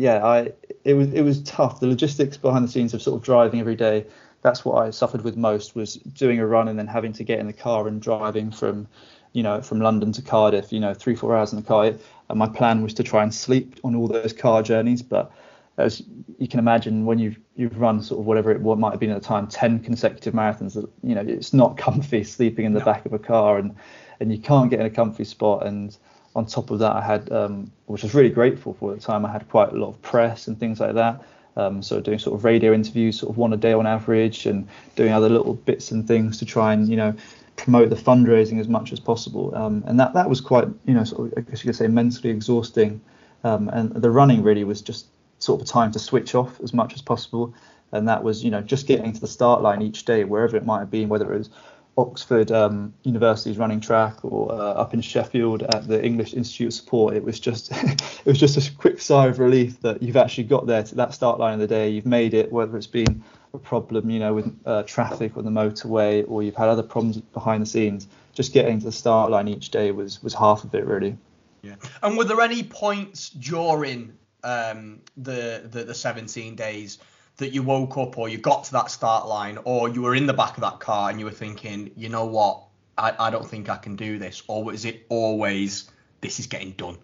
was tough. The logistics behind the scenes of sort of driving every day, that's what I suffered with most, was doing a run and then having to get in the car and driving from London to Cardiff, 3-4 hours in the car. And my plan was to try and sleep on all those car journeys. But as you can imagine, when you've run sort of what might have been at the time, 10 consecutive marathons, it's not comfy sleeping in the back of a car, and you can't get in a comfy spot. And on top of that, I had, which I was really grateful for at the time, I had quite a lot of press and things like that. So doing sort of radio interviews, sort of one a day on average, and doing other little bits and things to try and, promote the fundraising as much as possible. And that was quite, sort of, I guess you could say, mentally exhausting. And the running really was just sort of time to switch off as much as possible. And that was, just getting to the start line each day, wherever it might have been, whether it was Oxford University's running track or up in Sheffield at the English Institute of Sport. It was just a quick sigh of relief that you've actually got there to that start line of the day. You've made it, whether it's been a problem, you know, with traffic on the motorway, or you've had other problems behind the scenes, just getting to the start line each day was half of it, really. Yeah. And were there any points during the 17 days that you woke up or you got to that start line, or you were in the back of that car and you were thinking, you know what, I don't think I can do this? Or was it always, this is getting done?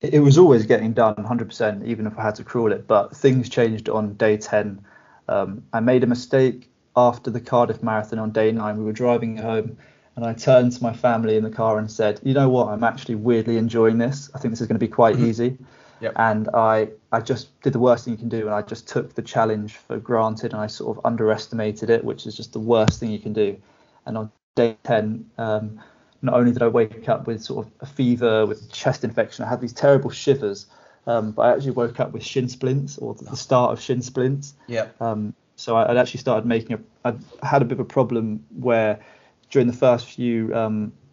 It was always getting done, 100%, even if I had to crawl it. But things changed on day 10. I made a mistake after the Cardiff Marathon on day 9. We were driving home and I turned to my family in the car and said, you know what, I'm actually weirdly enjoying this. I think this is going to be quite easy. Yep. And I just did the worst thing you can do, and I just took the challenge for granted, and I sort of underestimated it, which is just the worst thing you can do. And on day 10, not only did I wake up with sort of a fever, with chest infection, I had these terrible shivers, but I actually woke up with shin splints, or the start of shin splints. Yeah. So I'd actually started I had a bit of a problem where during the first few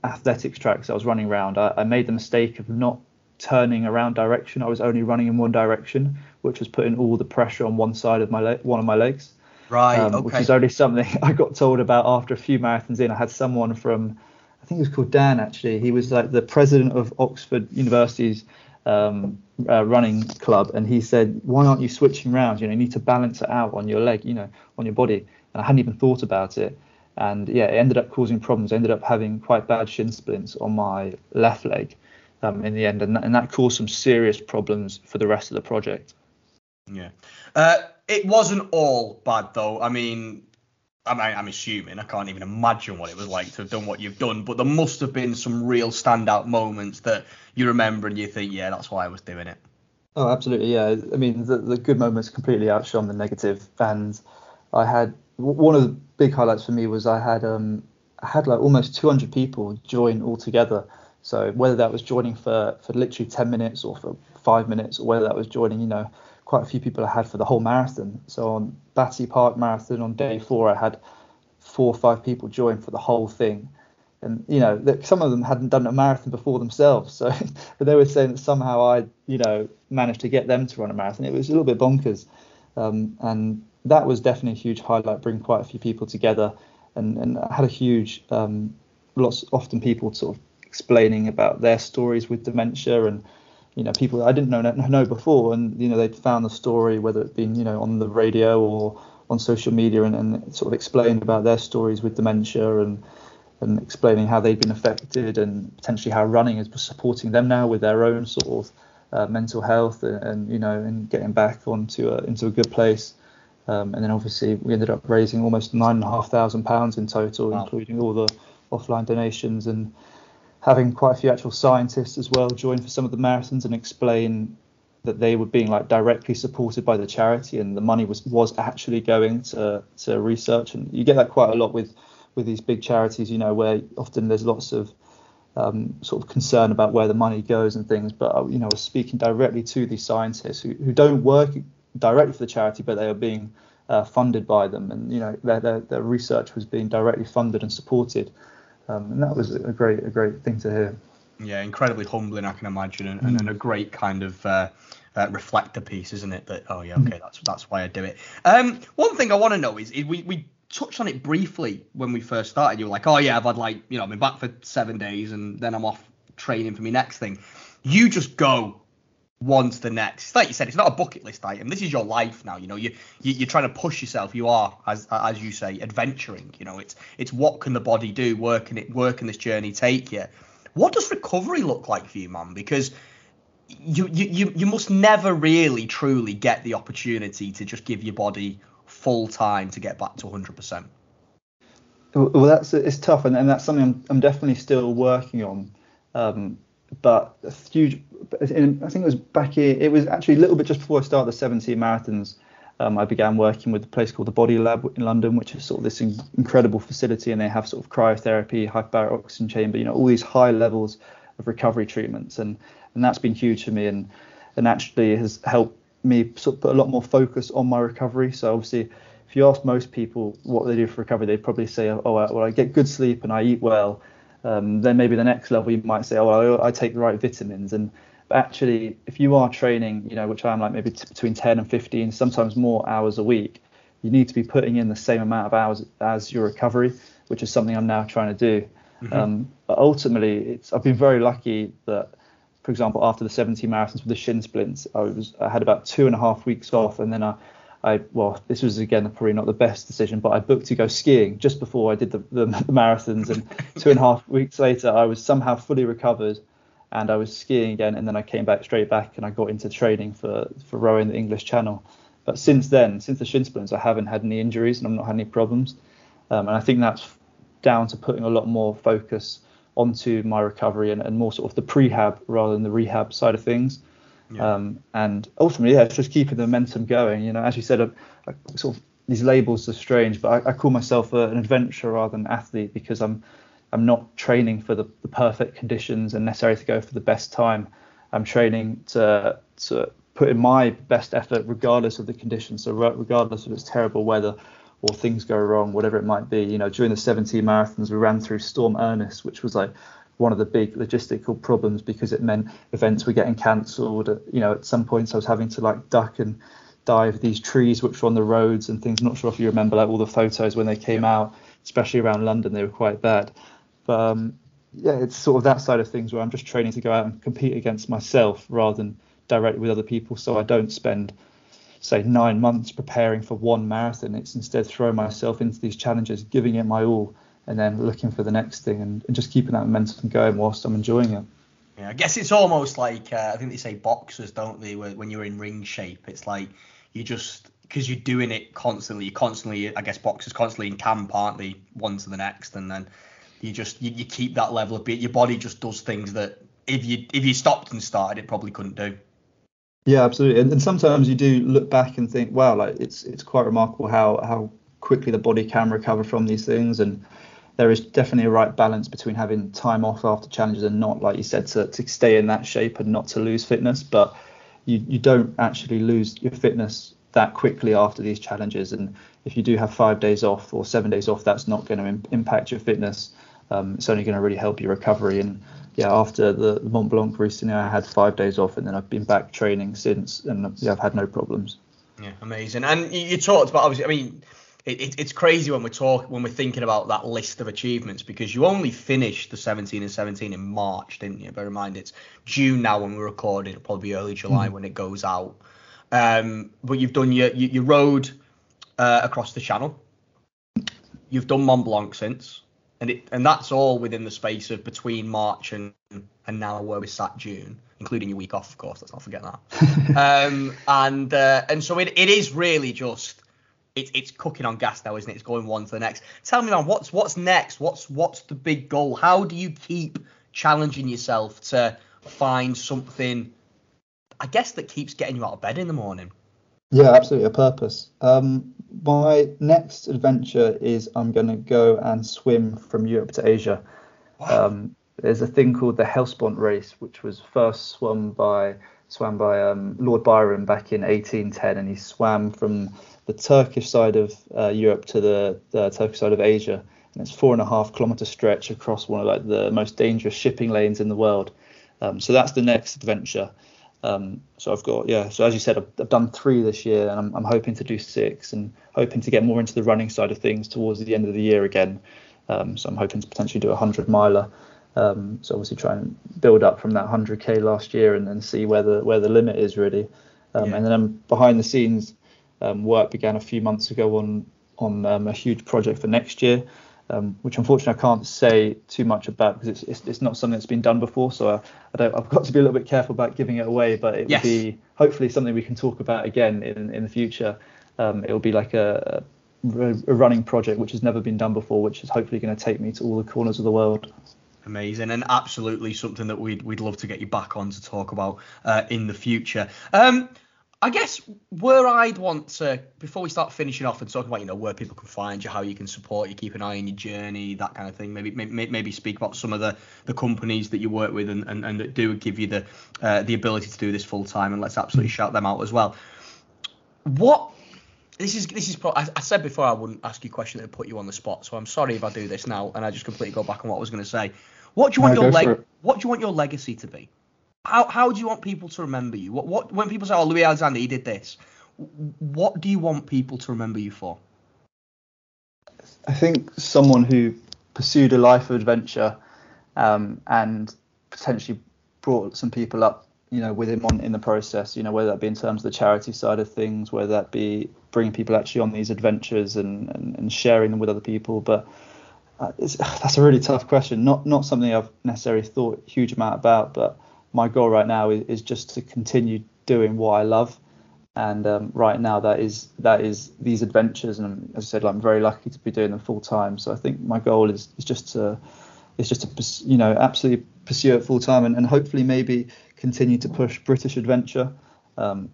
athletics tracks I was running around, I made the mistake of not turning around direction. I was only running in one direction, which was putting all the pressure on one side of one of my legs. Right. Okay. Which is only something I got told about after a few marathons in. I had someone from, I think it was called Dan, actually. He was like the president of Oxford University's running club, and he said, why aren't you switching around? You know, you need to balance it out on your leg, you know, on your body. And I hadn't even thought about it. And yeah, it ended up causing problems. I ended up having quite bad shin splints on my left leg in the end. And that caused some serious problems for the rest of the project. Yeah. It wasn't all bad, though. I'm assuming, I can't even imagine what it was like to have done what you've done, but there must have been some real standout moments that you remember and you think, yeah, that's why I was doing it. Oh, absolutely. Yeah. I mean, the good moments completely outshone the negative. And I had, one of the big highlights for me was I had like almost 200 people join all together. So whether that was joining for literally 10 minutes or for 5 minutes, or whether that was joining, you know, quite a few people I had for the whole marathon. So on Battersea Park Marathon on day 4, I had 4 or 5 people join for the whole thing. And, you know, some of them hadn't done a marathon before themselves. So but they were saying that somehow I, you know, managed to get them to run a marathon. It was a little bit bonkers. And that was definitely a huge highlight, bringing quite a few people together. And I had a huge, often people sort of explaining about their stories with dementia, and you know, people that I didn't know before, and you know, they'd found the story, whether it been, you know, on the radio or on social media, and sort of explained about their stories with dementia, and explaining how they'd been affected, and potentially how running is supporting them now with their own sort of mental health, and you know, and getting back into a good place. And then obviously we ended up raising almost £9,500 in total, wow, including all the offline donations, and having quite a few actual scientists as well join for some of the marathons and explain that they were being like directly supported by the charity, and the money was actually going to research. And you get that quite a lot with these big charities, you know, where often there's lots of sort of concern about where the money goes and things. But, you know, I was speaking directly to these scientists who don't work directly for the charity, but they are being funded by them. And, you know, their research was being directly funded and supported. And that was a great thing to hear. Yeah, incredibly humbling, I can imagine, and a great kind of reflector piece, isn't it? That, oh yeah, okay, that's why I do it. One thing I want to know is we touched on it briefly when we first started. You were like, oh yeah, I've had like, you know, I've been back for 7 days, and then I'm off training for my next thing. You just go one to the next. Like you said, it's not a bucket list item. This is your life now. You know, you're trying to push yourself. You are, as you say, adventuring. You know, it's what can the body do? Where can this journey take you? What does recovery look like for you, man? Because you must never really truly get the opportunity to just give your body full time to get back to 100%. Well, it's tough, and that's something I'm definitely still working on. But a huge, I think it was back here, it was actually a little bit just before I started the 17 marathons, I began working with a place called the Body Lab in London, which is sort of this incredible facility, and they have sort of cryotherapy, hyperbaric oxygen chamber, you know, all these high levels of recovery treatments, and that's been huge for me, and actually has helped me sort of put a lot more focus on my recovery. So obviously, if you ask most people what they do for recovery, they'd probably say, oh, well, I get good sleep and I eat well. Then maybe the next level you might say, oh, I take the right vitamins. And but actually, if you are training, you know, which I'm like maybe between 10 and 15, sometimes more hours a week, you need to be putting in the same amount of hours as your recovery, which is something I'm now trying to do. Mm-hmm. But ultimately, I've been very lucky that, for example, after the 70 marathons with the shin splints, I had about 2.5 weeks off, and then I this was again probably not the best decision, but I booked to go skiing just before I did the marathons, and 2.5 weeks later I was somehow fully recovered and I was skiing again, and then I came back straight back and I got into training for rowing the English Channel. But since then, since the shin splints, I haven't had any injuries and I've not had any problems, and I think that's down to putting a lot more focus onto my recovery and more sort of the prehab rather than the rehab side of things. Yeah. And ultimately, yeah, it's just keeping the momentum going. You know, as you said, I sort of, these labels are strange, but I call myself an adventurer rather than an athlete, because I'm not training for the perfect conditions and necessarily to go for the best time. I'm training to put in my best effort regardless of the conditions. So regardless of it's terrible weather or things go wrong, whatever it might be. You know, during the 17 marathons, we ran through Storm Ernest, which was like one of the big logistical problems, because it meant events were getting cancelled. You know, at some points I was having to like duck and dive these trees which were on the roads and things. I'm not sure if you remember like all the photos when they came out, especially around London, they were quite bad. But yeah, it's sort of that side of things where I'm just training to go out and compete against myself rather than directly with other people. So I don't spend, say, 9 months preparing for one marathon. It's instead throwing myself into these challenges, giving it my all, and then looking for the next thing and just keeping that momentum going whilst I'm enjoying it. Yeah, I guess it's almost like, I think they say boxers, don't they, when you're in ring shape. It's like you just, because you're doing it constantly, I guess boxers constantly in camp, aren't they, one to the next, and then you just, you keep that level of, your body just does things that if you stopped and started, it probably couldn't do. Yeah, absolutely. And sometimes you do look back and think, wow, like it's quite remarkable how quickly the body can recover from these things. And there is definitely a right balance between having time off after challenges and not, like you said, to stay in that shape and not to lose fitness. But you don't actually lose your fitness that quickly after these challenges. And if you do have 5 days off or 7 days off, that's not going to impact your fitness. It's only going to really help your recovery. And yeah, after the Mont Blanc recently, I had 5 days off, and then I've been back training since, and yeah, I've had no problems. Yeah, amazing. And you talked about, obviously, I mean, it's crazy when we're thinking about that list of achievements, because you only finished the 17 in March, didn't you? Bear in mind it's June now when we're recording. It'll probably be early July when it goes out. But you've done your road across the Channel. You've done Mont Blanc since, and that's all within the space of between March and now where we sat June, including your week off, of course. Let's not forget that. And so it is really just. It's cooking on gas now, isn't it? It's going one to the next. Tell me, man, what's next? What's the big goal? How do you keep challenging yourself to find something, I guess, that keeps getting you out of bed in the morning? Yeah, absolutely, a purpose. My next adventure is I'm going to go and swim from Europe to Asia. Wow. There's a thing called the Hellespont race, which was first swam by Lord Byron back in 1810, and he swam from the Turkish side of Europe to the Turkish side of Asia, and it's 4.5 kilometer stretch across one of like the most dangerous shipping lanes in the world. So that's the next adventure. So I've got, yeah, so as you said, I've done 3 this year, and I'm hoping to do 6, and hoping to get more into the running side of things towards the end of the year again. So I'm hoping to potentially do a 100-miler. So obviously try and build up from that 100k last year, and then see where the limit is really. Yeah. And then I'm behind the scenes. Work began a few months ago on a huge project for next year, which unfortunately I can't say too much about, because it's not something that's been done before. So I've got to be a little bit careful about giving it away. But it will be hopefully something we can talk about again in the future. It will be like a running project which has never been done before, which is hopefully going to take me to all the corners of the world. Amazing, and absolutely something that we'd love to get you back on to talk about in the future. I guess where I'd want to, before we start finishing off and talking about, you know, where people can find you, how you can support you, keep an eye on your journey, that kind of thing, maybe speak about some of the companies that you work with and that do give you the ability to do this full time, and let's absolutely shout them out as well. I said before I wouldn't ask you a question that would put you on the spot, so I'm sorry if I do this now and I just completely go back on what I was going to say. What do you want your legacy to be? How do you want people to remember you? When people say, "Oh, Louis Alexander, he did this," what do you want people to remember you for? I think someone who pursued a life of adventure and potentially brought some people up, with him on in the process, whether that be in terms of the charity side of things, whether that be bringing people actually on these adventures and sharing them with other people. But that's a really tough question. Not something I've necessarily thought a huge amount about, but my goal right now is just to continue doing what I love. And right now that is these adventures. And as I said, I'm very lucky to be doing them full time. So I think my goal is just to absolutely pursue it full time and hopefully maybe continue to push British adventure.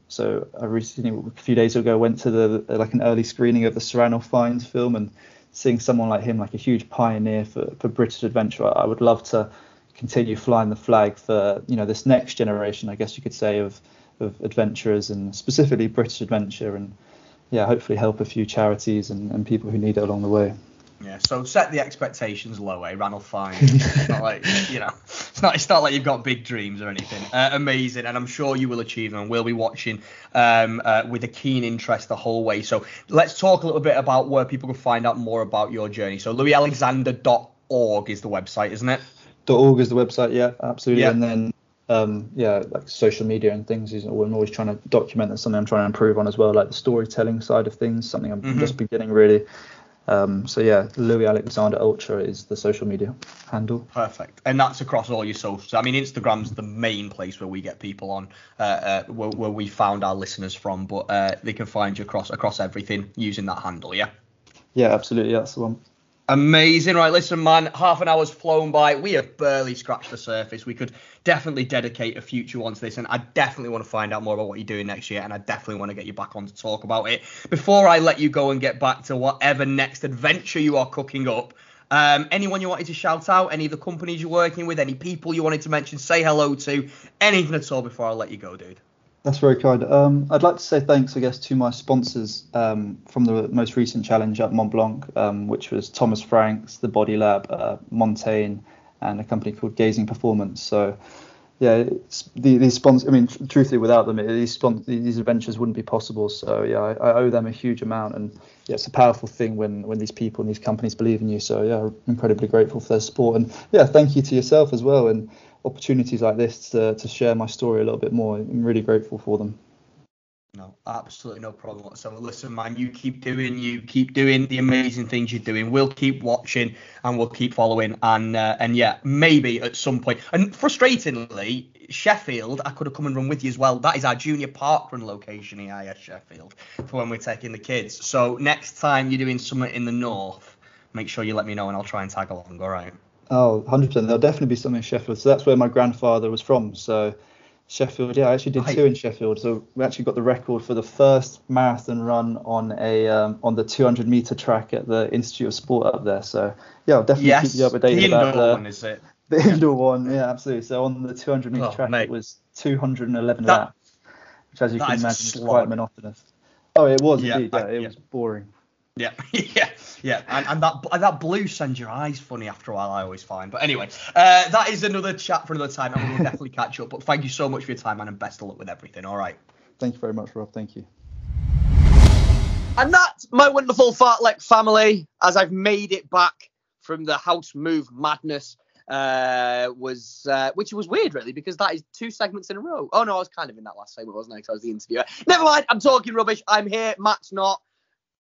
So I recently, a few days ago, went to an early screening of the Ranulph Fiennes film, and seeing someone like him, like a huge pioneer for British adventure, I would love to continue flying the flag for this next generation, I guess you could say, of adventurers, and specifically British adventure, and hopefully help a few charities and people who need it along the way. Yeah, so set the expectations low, Ranulph Fiennes. It's not like it's not like you've got big dreams or anything. Amazing, and I'm sure you will achieve them. And we'll be watching with a keen interest the whole way. So let's talk a little bit about where people can find out more about your journey. So louisalexander.org is the website, isn't it? .org is the website, yeah, absolutely. Yeah. And then like social media and things, I'm always trying to document. That's something I'm trying to improve on as well, like the storytelling side of things, something I'm just beginning really. So yeah, Louis Alexander Ultra is the social media handle. Perfect, and that's across all your socials. I mean, Instagram's the main place where we get people on, where we found our listeners from. But they can find you across everything using that handle. Yeah. Yeah, absolutely. That's the one. Amazing. Right, listen, man, half an hour's flown by. We have barely scratched the surface. We could definitely dedicate a future one to this, and I definitely want to find out more about what you're doing next year, and I definitely want to get you back on to talk about it. Before I let you go and get back to whatever next adventure you are cooking up, anyone you wanted to shout out, any of the companies you're working with, any people you wanted to mention, say hello to, anything at all before I let you go, dude? That's very kind. I'd like to say thanks, I guess, to my sponsors from the most recent challenge at Mont Blanc, which was Thomas Franks, the Body Lab, Montaigne, and a company called Gazing Performance. So, yeah, these sponsors, I mean, truthfully, without them, these adventures wouldn't be possible. So, yeah, I owe them a huge amount. And, yeah, it's a powerful thing when these people and these companies believe in you. So, yeah, I'm incredibly grateful for their support. And, yeah, thank you to yourself as well. And opportunities like this to share my story a little bit more. I'm really grateful for them. No, absolutely no problem whatsoever. Listen, man, you keep doing the amazing things you're doing. We'll keep watching and we'll keep following, and yeah, maybe at some point. And frustratingly, Sheffield, I could have come and run with you as well. That is our junior park run location here at Sheffield for when we're taking the kids. So next time you're doing something in the north, make sure you let me know and I'll try and tag along. All right. Oh, 100%. There'll definitely be something in Sheffield. So that's where my grandfather was from. So Sheffield, yeah, I actually did two in Sheffield. So we actually got the record for the first marathon run on the 200 meter track at the Institute of Sport up there. So yeah, I'll definitely keep you up to date about the indoor one, is it? The indoor one, yeah, absolutely. So on the 200 meter track, mate, it was 211 laps, which, as you can imagine, is quite monotonous. Oh, it was indeed. Yeah, it was boring. Yeah, yeah, and that blue sends your eyes funny after a while, I always find. But anyway, that is another chat for another time, and we'll definitely catch up. But thank you so much for your time, man, and best of luck with everything. All right. Thank you very much, Rob. Thank you. And that's my wonderful Fartlek family, as I've made it back from the house move madness, which was weird, really, because that is two segments in a row. Oh no, I was kind of in that last segment, wasn't I? Because I was the interviewer. Never mind, I'm talking rubbish. I'm here. Matt's not.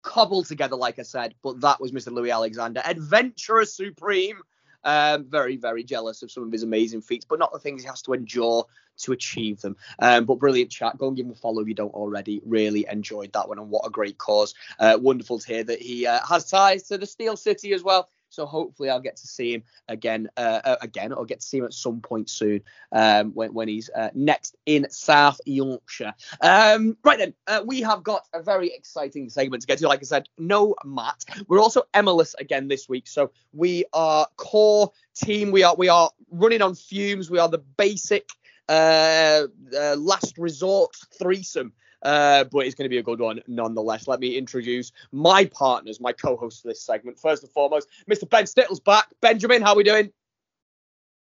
Cobbled together, like I said, but that was Mr. Louis Alexander, adventurer supreme. Very, very jealous of some of his amazing feats, but not the things he has to endure to achieve them. But brilliant chat. Go and give him a follow if you don't already. Really enjoyed that one, and what a great cause. Wonderful to hear that he has ties to the Steel City as well. So hopefully I'll get to see him again, or get to see him at some point soon when he's next in South Yorkshire. Right then, we have got a very exciting segment to get to. Like I said, no Matt. We're also Emma-less again this week. So we are core team. We are running on fumes. We are the basic last resort threesome. But it's going to be a good one nonetheless. Let me introduce my partners, my co-hosts for this segment. First and foremost, Mr. Ben Stittle's back. Benjamin, how are we doing?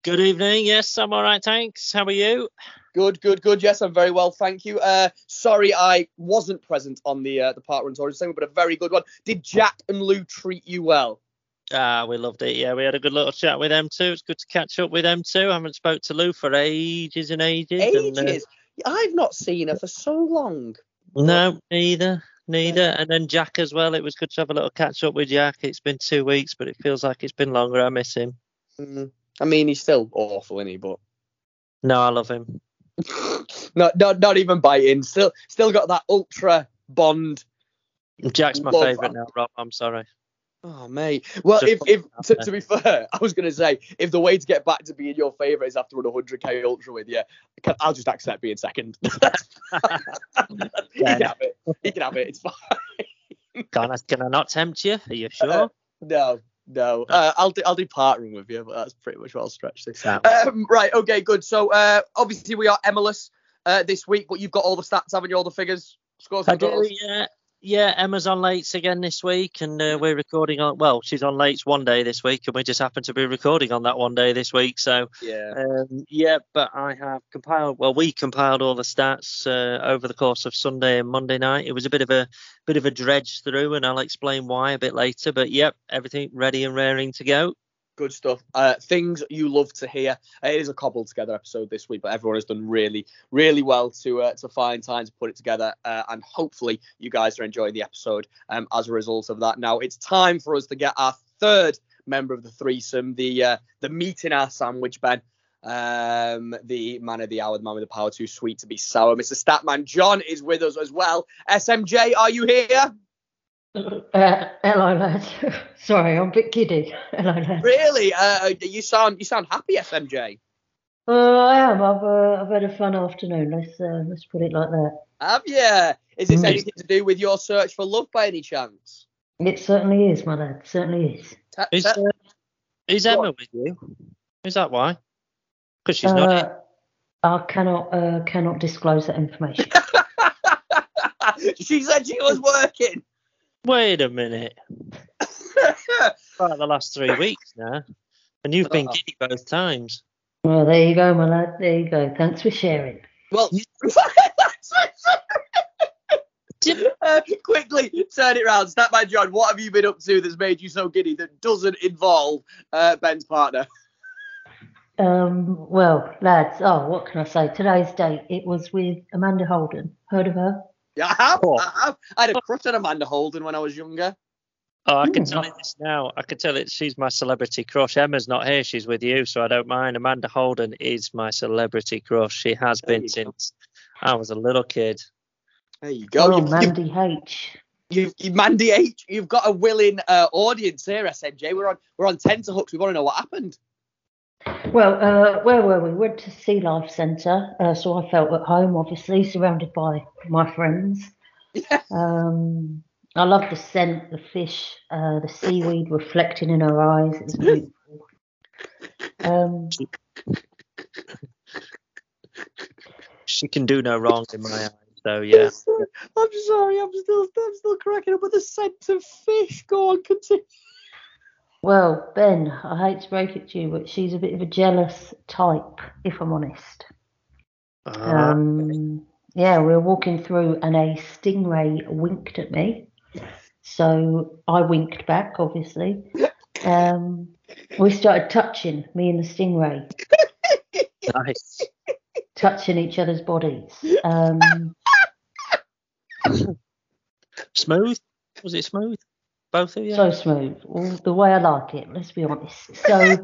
Good evening. Yes, I'm all right, thanks. How are you? Good. Yes, I'm very well, thank you. Sorry I wasn't present on the Park Run Tourism segment, but a very good one. Did Jack and Lou treat you well? We loved it. Yeah, we had a good little chat with them too. It's good to catch up with them too. I haven't spoke to Lou for ages and ages. I've not seen her for so long. No, neither. Yeah. And then Jack as well. It was good to have a little catch up with Jack. It's been 2 weeks, but it feels like it's been longer. I miss him. Mm-hmm. I mean, he's still awful, isn't he? But no, I love him. not even biting. Still got that ultra bond. Jack's my favourite now, Rob. I'm sorry. Oh, mate. Well, to be fair, I was going to say, if the way to get back to being your favourite is after an 100k ultra with you, I'll just accept being second. He can have it. It's fine. Can I not tempt you? Are you sure? No. I'll do partnering with you, but that's pretty much what I'll stretch this. Right. Okay. Good. So obviously we are Emma-less this week, but you've got all the stats, haven't you? All the figures, scores. I do. Yeah. Yeah, Emma's on lates again this week, and we're recording on. Well, she's on lates one day this week, and we just happen to be recording on that one day this week. So but I have compiled. Well, we compiled all the stats over the course of Sunday and Monday night. It was a bit of a dredge through, and I'll explain why a bit later. But yep, everything ready and raring to go. Good stuff. Things you love to hear. It is a cobbled together episode this week, but everyone has done really, really well to find time to put it together. And hopefully you guys are enjoying the episode as a result of that. Now it's time for us to get our third member of the threesome, the meat in our sandwich, Ben. The man of the hour, the man with the power, too sweet to be sour. Mr. Statman John is with us as well. SMJ, are you here? Hello, lads. Sorry, I'm a bit giddy. Hello, lads. Really? You sound happy, SMJ. I am. I've had a fun afternoon. Let's put it like that. Have you? Is this anything to do with your search for love, by any chance? It certainly is, my lad. It certainly is. Is Emma with you? Is that why? Because she's not here. I cannot disclose that information. She said she was working. Wait a minute. About the last 3 weeks now. And you've been giddy both times. Well, there you go, my lad. There you go. Thanks for sharing. Well, quickly turn it round. Statman John, what have you been up to that's made you so giddy that doesn't involve Ben's partner? Well, lads, what can I say? Today's date, it was with Amanda Holden. Heard of her? Yeah, I have. I had a crush on Amanda Holden when I was younger. Oh, I can tell it this now. I can tell it. She's my celebrity crush. Emma's not here. She's with you, so I don't mind. Amanda Holden is my celebrity crush. She has been since I was a little kid. There you go. Oh, Mandy H. Mandy H. You've got a willing audience here, SMJ. We're on tenterhooks. We want to know what happened. Well, where were we? We went to Sea Life Centre, so I felt at home, obviously, surrounded by my friends. Yeah. I loved the scent, the fish, the seaweed reflecting in her eyes. It was beautiful. She can do no wrong in my eyes, so yeah. I'm sorry, I'm still cracking up with the scent of fish. Go on, continue. Well, Ben, I hate to break it to you, but she's a bit of a jealous type, if I'm honest. We were walking through and a stingray winked at me. So I winked back, obviously. We started touching, me and the stingray. Nice. Touching each other's bodies. Smooth? Was it smooth? Both of you? So smooth. All the way I like it, let's be honest. So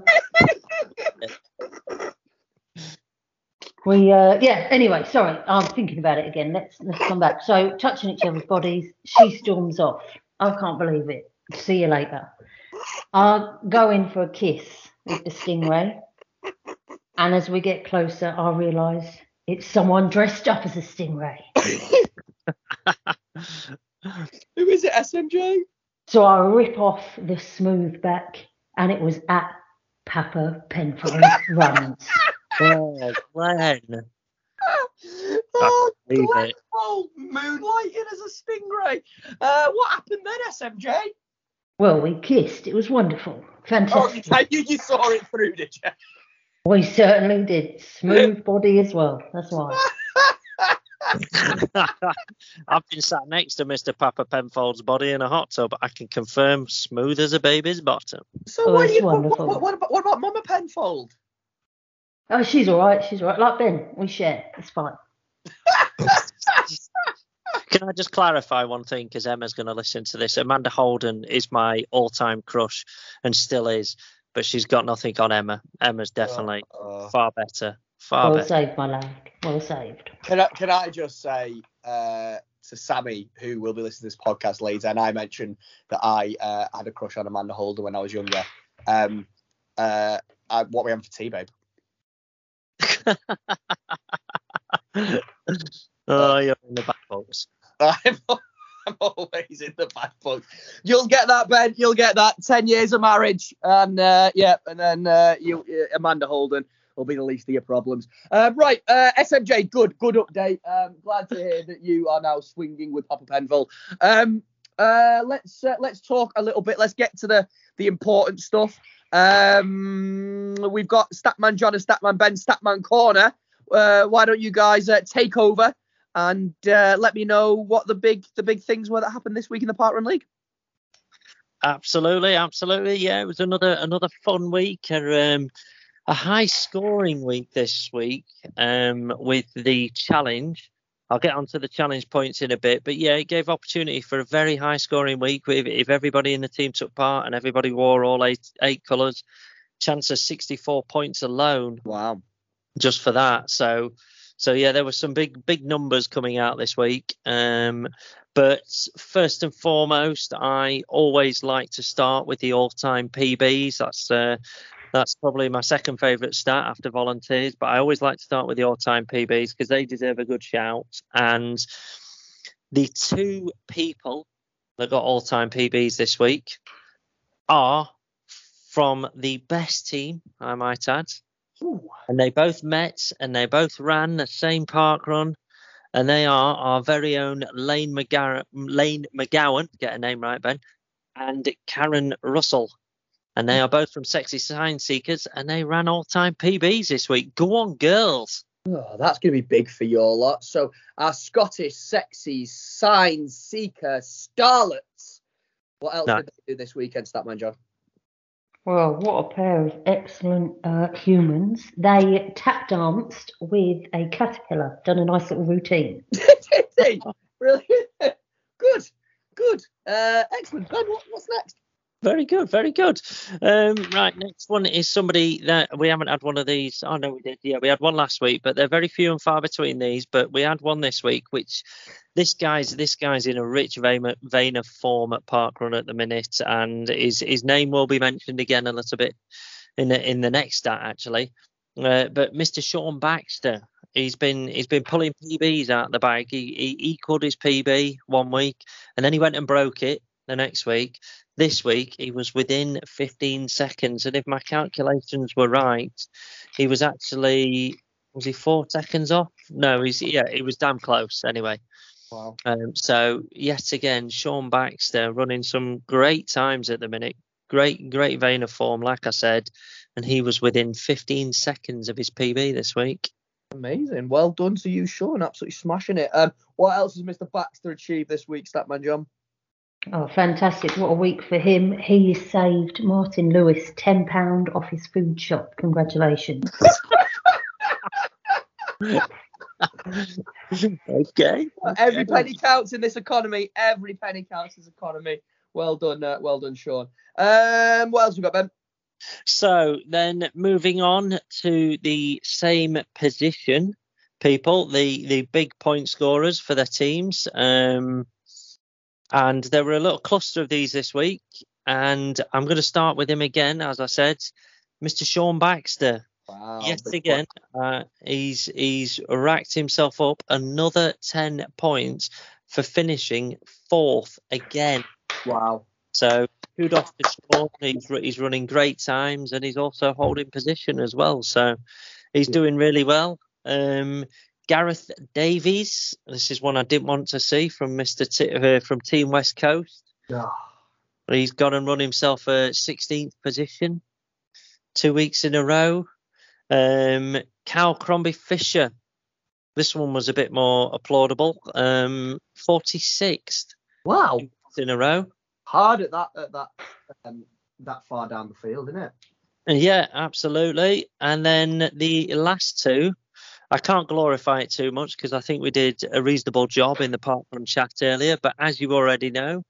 we anyway, sorry, I'm thinking about it again. Let's come back. So touching each other's bodies, she storms off. I can't believe it. See you later. I go in for a kiss with the stingray. And as we get closer, I realise it's someone dressed up as a stingray. Who is it, SMJ? So I rip off the smooth back, and it was at Papa Penfold Runs. Oh, Glenn. Oh, Glenfold moonlighting as a stingray. What happened then, SMJ? Well, we kissed. It was wonderful. Fantastic. Oh, you saw it through, did you? We certainly did. Smooth body as well. That's why. I've been sat next to Mr. Papa Penfold's body in a hot tub. I can confirm, smooth as a baby's bottom. So what about Mama Penfold? Oh, she's all right. She's all right. Like Ben, we share. It's fine. Can I just clarify one thing, because Emma's going to listen to this? Amanda Holden is my all-time crush and still is, but she's got nothing on Emma. Emma's definitely far better. Well saved, my lad. Well saved. Can I just say to Sammy, who will be listening to this podcast later, and I mentioned that I had a crush on Amanda Holden when I was younger. What are we having for tea, babe? Oh, you're in the bad books. I'm always in the bad books. You'll get that, Ben. You'll get that. 10 years of marriage, and Amanda Holden will be the least of your problems. SMJ, good update. Glad to hear that you are now swinging with Papa Penfold. Let's talk a little bit. Let's get to the important stuff. We've got Statman John and Statman Ben, Statman Corner. Why don't you guys take over and let me know what the big things were that happened this week in the Parkrun League? Absolutely. Yeah, it was another fun week. A high scoring week this week with the challenge. I'll get onto the challenge points in a bit, but yeah, it gave opportunity for a very high scoring week. If everybody in the team took part and everybody wore all eight colours, chance of 64 points alone. Wow. Just for that. So yeah, there were some big numbers coming out this week. But first and foremost, I always like to start with the all-time PBs. That's probably my second favourite stat after volunteers, but I always like to start with the all-time PBs because they deserve a good shout. And the two people that got all-time PBs this week are from the best team, I might add. Ooh. And they both met and they both ran the same park run. And they are our very own Lane McGowan, get her name right, Ben, and Karen Russell. And they are both from Sexy Sign Seekers, and they ran all-time PBs this week. Go on, girls. Oh, that's going to be big for your lot. So our Scottish Sexy Sign Seeker starlets. What else did they do this weekend, Statman John? Well, what a pair of excellent humans. They tap danced with a caterpillar. Done a nice little routine. Did they? Brilliant. Good. Excellent. Ben, what's next? Very good. Right, next one is somebody that we haven't had one of these. Oh, no, we did. Yeah, we had one last week, but they're very few and far between these. But we had one this week, which this guy's in a rich vein of form at Parkrun at the minute. And his name will be mentioned again a little bit in the next stat, actually. But Mr. Sean Baxter, he's been pulling PBs out of the bag. He equaled his PB one week and then he went and broke it the next week. This week, he was within 15 seconds. And if my calculations were right, he was actually, was he 4 seconds off? No, he was damn close anyway. Wow. So yet again, Sean Baxter running some great times at the minute. Great vein of form, like I said. And he was within 15 seconds of his PB this week. Amazing. Well done to you, Sean. Absolutely smashing it. What else has Mr. Baxter achieved this week, Statman John? Oh, fantastic. What a week for him. He saved Martin Lewis £10 off his food shop. Congratulations. Okay. Every penny counts in this economy. Well done. Well done, Sean. What else have we got, Ben? So then moving on to the same position, people, the big point scorers for their teams. And there were a little cluster of these this week. And I'm going to start with him again, as I said, Mr. Sean Baxter. Wow. Yet again, he's racked himself up another 10 points for finishing fourth again. Wow. So kudos to Sean. He's running great times and he's also holding position as well. So he's doing really well. Gareth Davies, this is one I didn't want to see from from Team West Coast. Oh. He's gone and run himself a 16th position 2 weeks in a row. Cal Crombie Fisher. This one was a bit more applaudable. 46th. Wow. In a row. Hard at that far down the field, isn't it? Yeah, absolutely. And then the last two, I can't glorify it too much because I think we did a reasonable job in the parkrun chat earlier. But as you already know,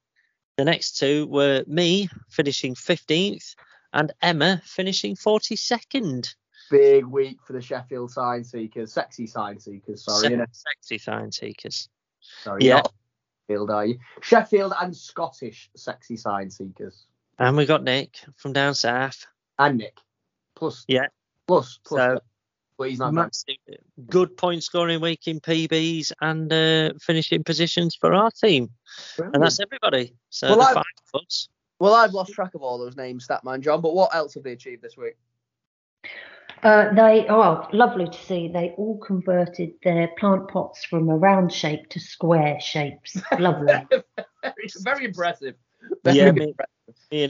the next two were me finishing 15th and Emma finishing 42nd. Big week for the Sheffield Science Seekers. Sexy Science Seekers. Sorry, yeah. Not Sheffield, are you? Sheffield and Scottish Sexy Science Seekers. And we got Nick from down south. And Nick. Plus. So, but he's not massive, good point scoring week in PBs and finishing positions for our team. Brilliant. And that's everybody. So well, 5 foot. Well, I've lost track of all those names, Statman John, but what else have they achieved this week? Lovely to see they all converted their plant pots from a round shape to square shapes. Lovely. Very impressive. Me and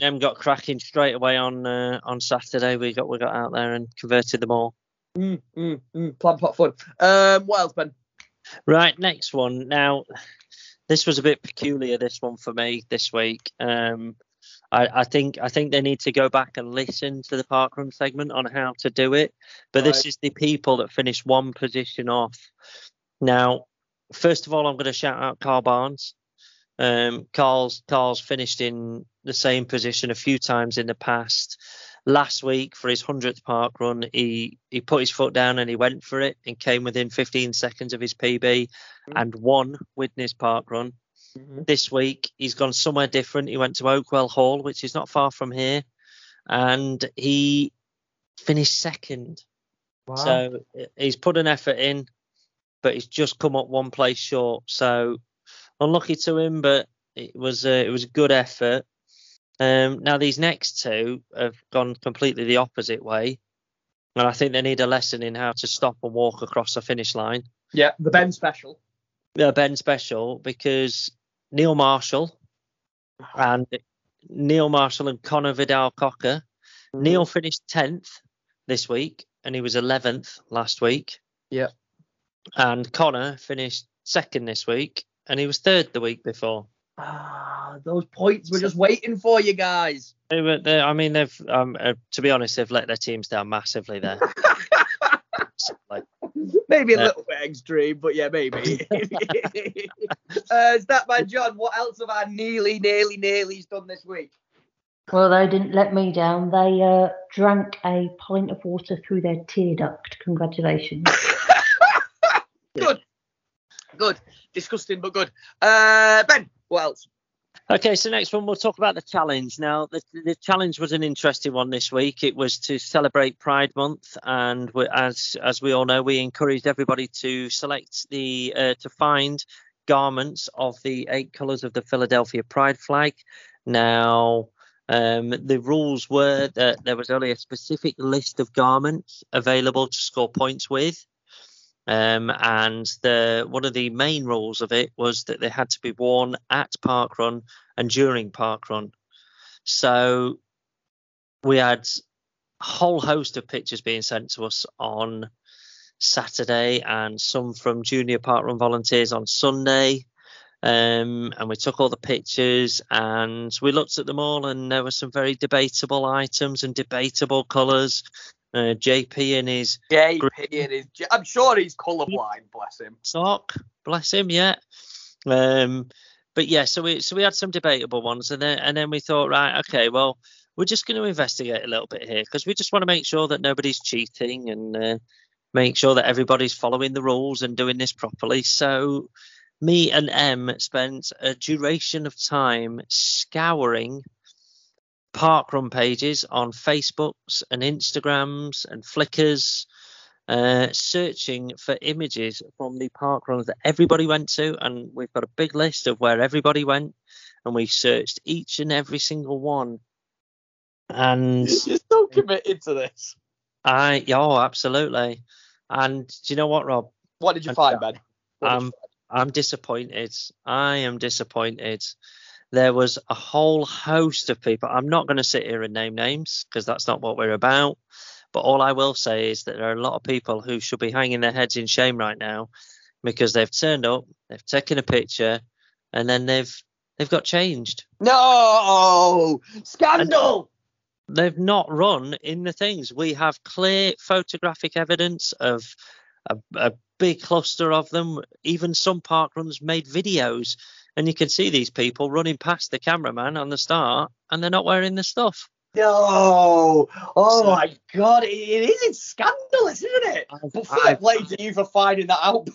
Em got cracking straight away on Saturday. We got out there and converted them all. Plant pot fun. What else, Ben? Right, next one. Now, this was a bit peculiar. This one for me this week. I think they need to go back and listen to the parkrun segment on how to do it. But This is the people that finished one position off. Now, first of all, I'm going to shout out Carl Barnes. Carl's finished in the same position a few times in the past. Last week for his 100th park run, he put his foot down and he went for it and came within 15 seconds of his PB and won Widnes park run. This week he's gone somewhere different. He went to Oakwell Hall, which is not far from here, and he finished second. Wow. So he's put an effort in, but he's just come up one place short. So unlucky to him, but it was a good effort. Now, these next two have gone completely the opposite way, and I think they need a lesson in how to stop and walk across the finish line. Yeah, the Ben special. Yeah, Ben special, because Neil Marshall and Connor Vidal-Cocker. Neil finished 10th this week, and he was 11th last week. Yeah. And Connor finished 2nd this week, and he was 3rd the week before. Those points were just waiting for you guys. They've to be honest, they've let their teams down massively there. Maybe a little bit extreme, but yeah, maybe. Statman John, what else have our nearly's done this week? Well, they didn't let me down. They drank a pint of water through their tear duct. Congratulations. Good. Disgusting, but good. Ben, what else? Okay, so next one, we'll talk about the challenge. Now, the challenge was an interesting one this week. It was to celebrate Pride Month, and as we all know, we encouraged everybody to select to find garments of the 8 colours of the Philadelphia Pride flag. Now, the rules were that there was only a specific list of garments available to score points with. And one of the main rules of it was that they had to be worn at parkrun and during parkrun. So we had a whole host of pictures being sent to us on Saturday and some from junior parkrun volunteers on Sunday. And we took all the pictures and we looked at them all, and there were some very debatable items and debatable colours. JP and his I'm sure he's colourblind, bless him. Sock, bless him, yeah. But yeah, so we had some debatable ones, and then we thought, right, okay, well, we're just going to investigate a little bit here because we just want to make sure that nobody's cheating and make sure that everybody's following the rules and doing this properly. So me and Em spent a duration of time scouring parkrun pages on Facebooks and Instagrams and Flickrs, searching for images from the parkruns that everybody went to, and we've got a big list of where everybody went, and we searched each and every single one. And you're so committed to this. Absolutely. And do you know what, Rob? What did you find, Ben? I'm disappointed. I am disappointed. There was a whole host of people. I'm not going to sit here and name names because that's not what we're about. But all I will say is that there are a lot of people who should be hanging their heads in shame right now, because they've turned up, they've taken a picture, and then they've got changed. No! Scandal! And they've not run in the things. We have clear photographic evidence of a big cluster of them. Even some park runs made videos, and you can see these people running past the cameraman on the start, and they're not wearing the stuff. No! Oh, my God. It's scandalous, isn't it? Well, fair play to you for finding that out.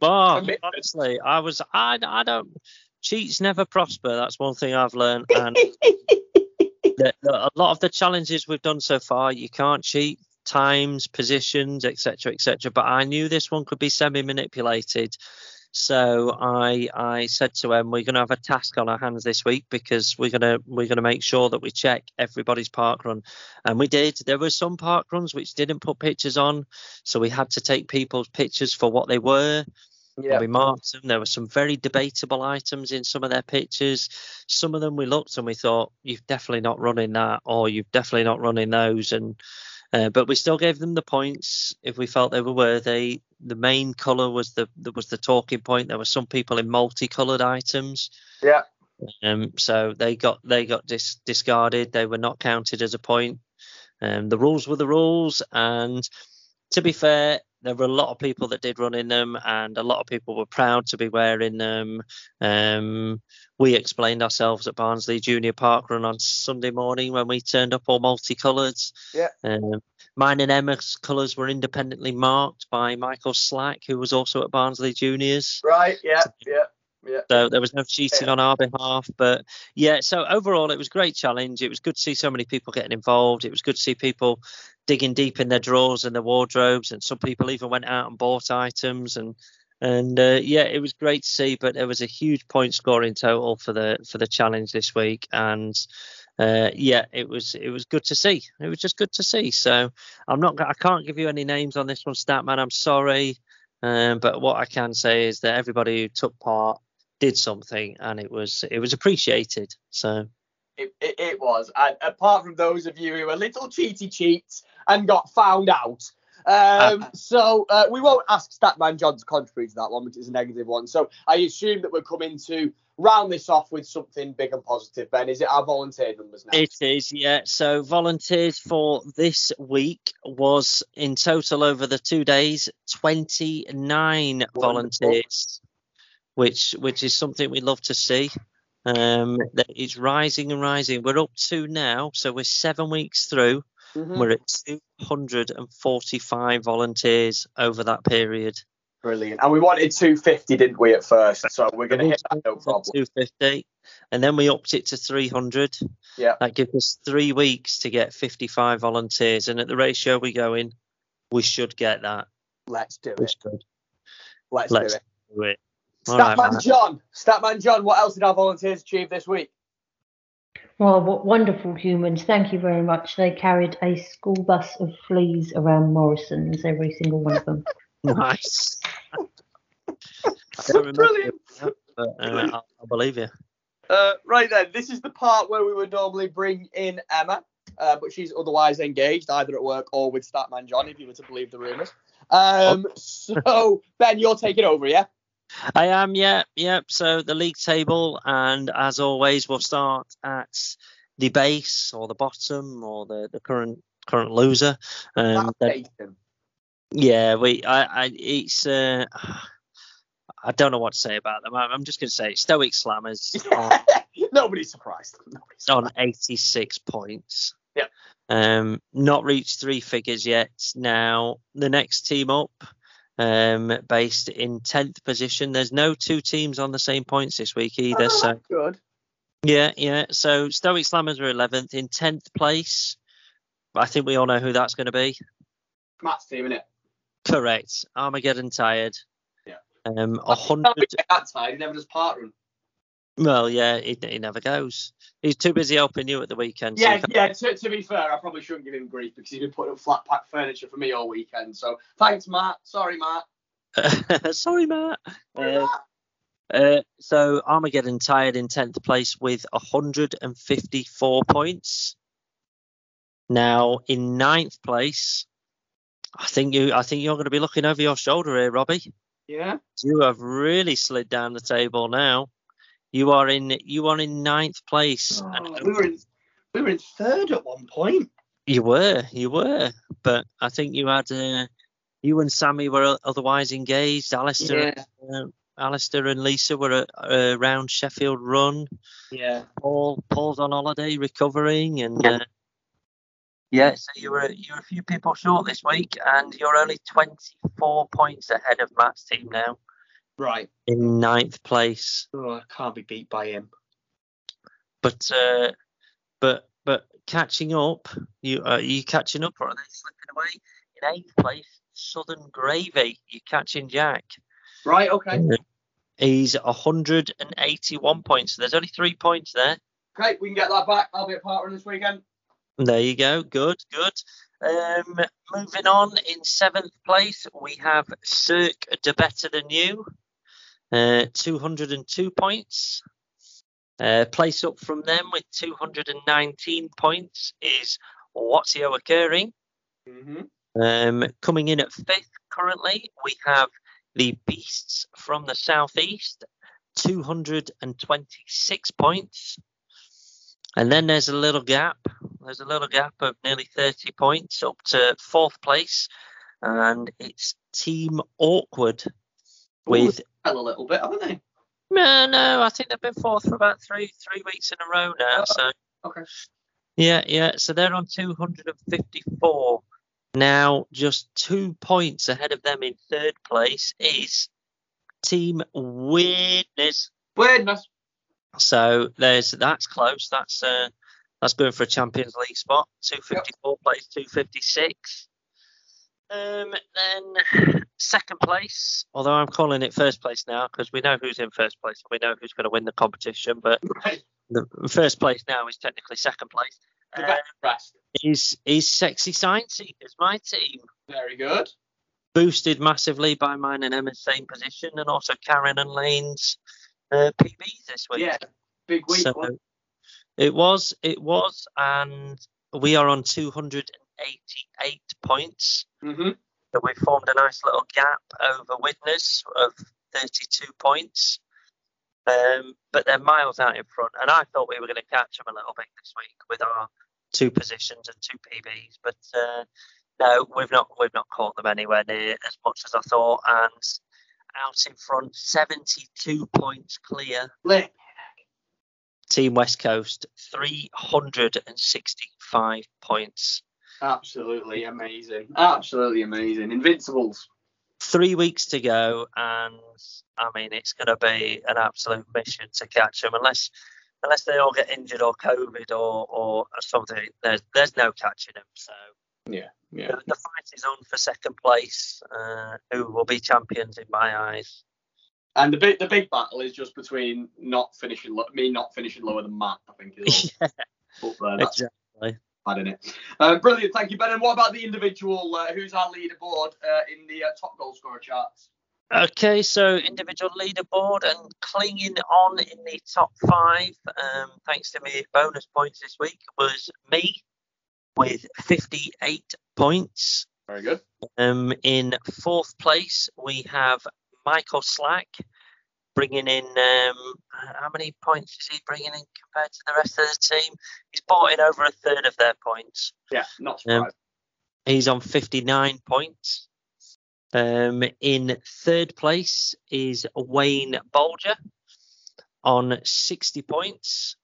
But honestly, I don't... Cheats never prosper. That's one thing I've learned. And a lot of the challenges we've done so far, you can't cheat. Times, positions, etc., etc. But I knew this one could be semi-manipulated. So I said to him, we're going to have a task on our hands this week, because we're going to make sure that we check everybody's park run. And we did. There were some park runs which didn't put pictures on, so we had to take people's pictures for what they were. Yeah. We marked them. There were some very debatable items in some of their pictures. Some of them we looked and we thought, you've definitely not running that, or you've definitely not running those. And but we still gave them the points if we felt they were worthy. The main colour was the talking point. There were some people in multicoloured items. Yeah. So they got discarded. They were not counted as a point. The rules were the rules, and to be fair, there were a lot of people that did run in them, and a lot of people were proud to be wearing them. We explained ourselves at Barnsley Junior Park Run on Sunday morning when we turned up all multicoloured. Yeah. Mine and Emma's colours were independently marked by Michael Slack, who was also at Barnsley Juniors. Right, yeah. So there was no cheating on our behalf. But yeah, so overall, it was a great challenge. It was good to see so many people getting involved. It was good to see people digging deep in their drawers and their wardrobes. And some people even went out and bought items. And it was great to see. But there was a huge point score in total for the challenge this week. And it was good to see. It was just good to see. So I can't give you any names on this one, Statman. I'm sorry. But what I can say is that everybody who took part did something, and it was appreciated. So it was, and apart from those of you who were little cheaty cheats and got found out. So we won't ask Statman John to contribute to that one, which is a negative one. So I assume that we're coming to round this off with something big and positive, Ben. Is it our volunteer numbers now? It is, yeah. So volunteers for this week was in total over the 2 days, 29 volunteers, which is something we love to see. It's rising and rising. We're up to now, so we're 7 weeks through. Mm-hmm. We're at 245 volunteers over that period. Brilliant. And we wanted 250, didn't we, at first? So we're going to hit that, no problem. 250. And then we upped it to 300. Yeah. That gives us 3 weeks to get 55 volunteers. And at the ratio we go in, we should get that. Let's do it. Let's do it. Statman John, what else did our volunteers achieve this week? Well, what wonderful humans. Thank you very much. They carried a school bus of fleas around Morrison's, every single one of them. Nice. Brilliant. I believe you. Right then, this is the part where we would normally bring in Emma, but she's otherwise engaged, either at work or with Statman John, if you were to believe the rumours. So, Ben, you're taking over, yeah? I am, yeah. So the league table, and as always, we'll start at the base or the bottom or the current loser. I don't know what to say about them. I'm just going to say Stoic Slammers. Nobody's surprised. On 86 points. Yeah. Not reached three figures yet. Now, the next team up, based in 10th position. There's no two teams on the same points this week either. That's good. Yeah. So Stoic Slammers are 11th. In 10th place, I think we all know who that's going to be. Matt's team, isn't it? Correct. Armageddon Tired. Yeah. 100. That's tired. He never does part run. Well, yeah, he never goes. He's too busy helping you at the weekend. Yeah. To be fair, I probably shouldn't give him grief because he's been putting up flat pack furniture for me all weekend. So thanks, Matt. Sorry, Matt. So Armageddon Tired in 10th place with 154 points. Now in ninth place, I think you're going to be looking over your shoulder here, Robbie. Yeah. You have really slid down the table now. You are in ninth place. Oh, we were in third at one point. You were, but I think you had you and Sammy were otherwise engaged. Alistair and Lisa were around Sheffield Run. Yeah. Paul's on holiday, recovering, and so you were a few people short this week, and you're only 24 points ahead of Matt's team now. Right. In ninth place. Oh, I can't be beat by him. But catching up, are you catching up, or are they slipping away? In eighth place, Southern Gravy. You're catching Jack. Right, okay. He's 181 points. So there's only 3 points there. Great, we can get that back. I'll be a partner this weekend. There you go. Good. Moving on, in seventh place, we have Cirque de Better Than You, 202 points. Place up from them with 219 points is What's Your Occurring. Mm-hmm. Coming in at fifth currently, we have The Beasts from the Southeast, 226 points. And then there's a little gap. There's a little gap of nearly 30 points up to fourth place. And it's Team Awkward with... Well, a little bit, haven't they? No, I think they've been fourth for about three weeks in a row now. So okay. Yeah. So they're on 254. Now, just 2 points ahead of them in third place is Team Weirdness. So that's close. That's going for a Champions League spot. 254 place, 256. Then second place, although I'm calling it first place now because we know who's in first place. We know who's going to win the competition, but the first place now is technically second place. Is Sexy Science Seekers, my team. Very good. Boosted massively by mine and Emma's same position, and also Karen and Lane's PBs this week. Yeah, big week. So it was, and we are on 288 points. Mm-hmm. So we formed a nice little gap over Witness of 32 points. But they're miles out in front, and I thought we were going to catch them a little bit this week with our 2 positions and 2 PBs, but no, we've not caught them anywhere near as much as I thought. And out in front, 72 points clear. Flip. Team West Coast, 365 points. Absolutely amazing. Invincibles. 3 weeks to go, and I mean it's going to be an absolute mission to catch them unless they all get injured or COVID or something. There's no catching them. So yeah. The fight is on for second place, who will be champions in my eyes. And the big battle is just between not finishing lower than Matt, I think. Is all. Yeah, exactly. Bad, isn't it? Brilliant, thank you, Ben. And what about the individual? Who's our leaderboard in the top goal scorer charts? Okay, so individual leaderboard and clinging on in the top 5, thanks to me bonus points this week, was me with 58 points. Very good. In fourth place, we have Michael Slack, bringing in, how many points is he bringing in compared to the rest of the team? He's bought in over a third of their points. Yeah, not surprised. He's on 59 points. In third place is Wayne Bolger on 60 points.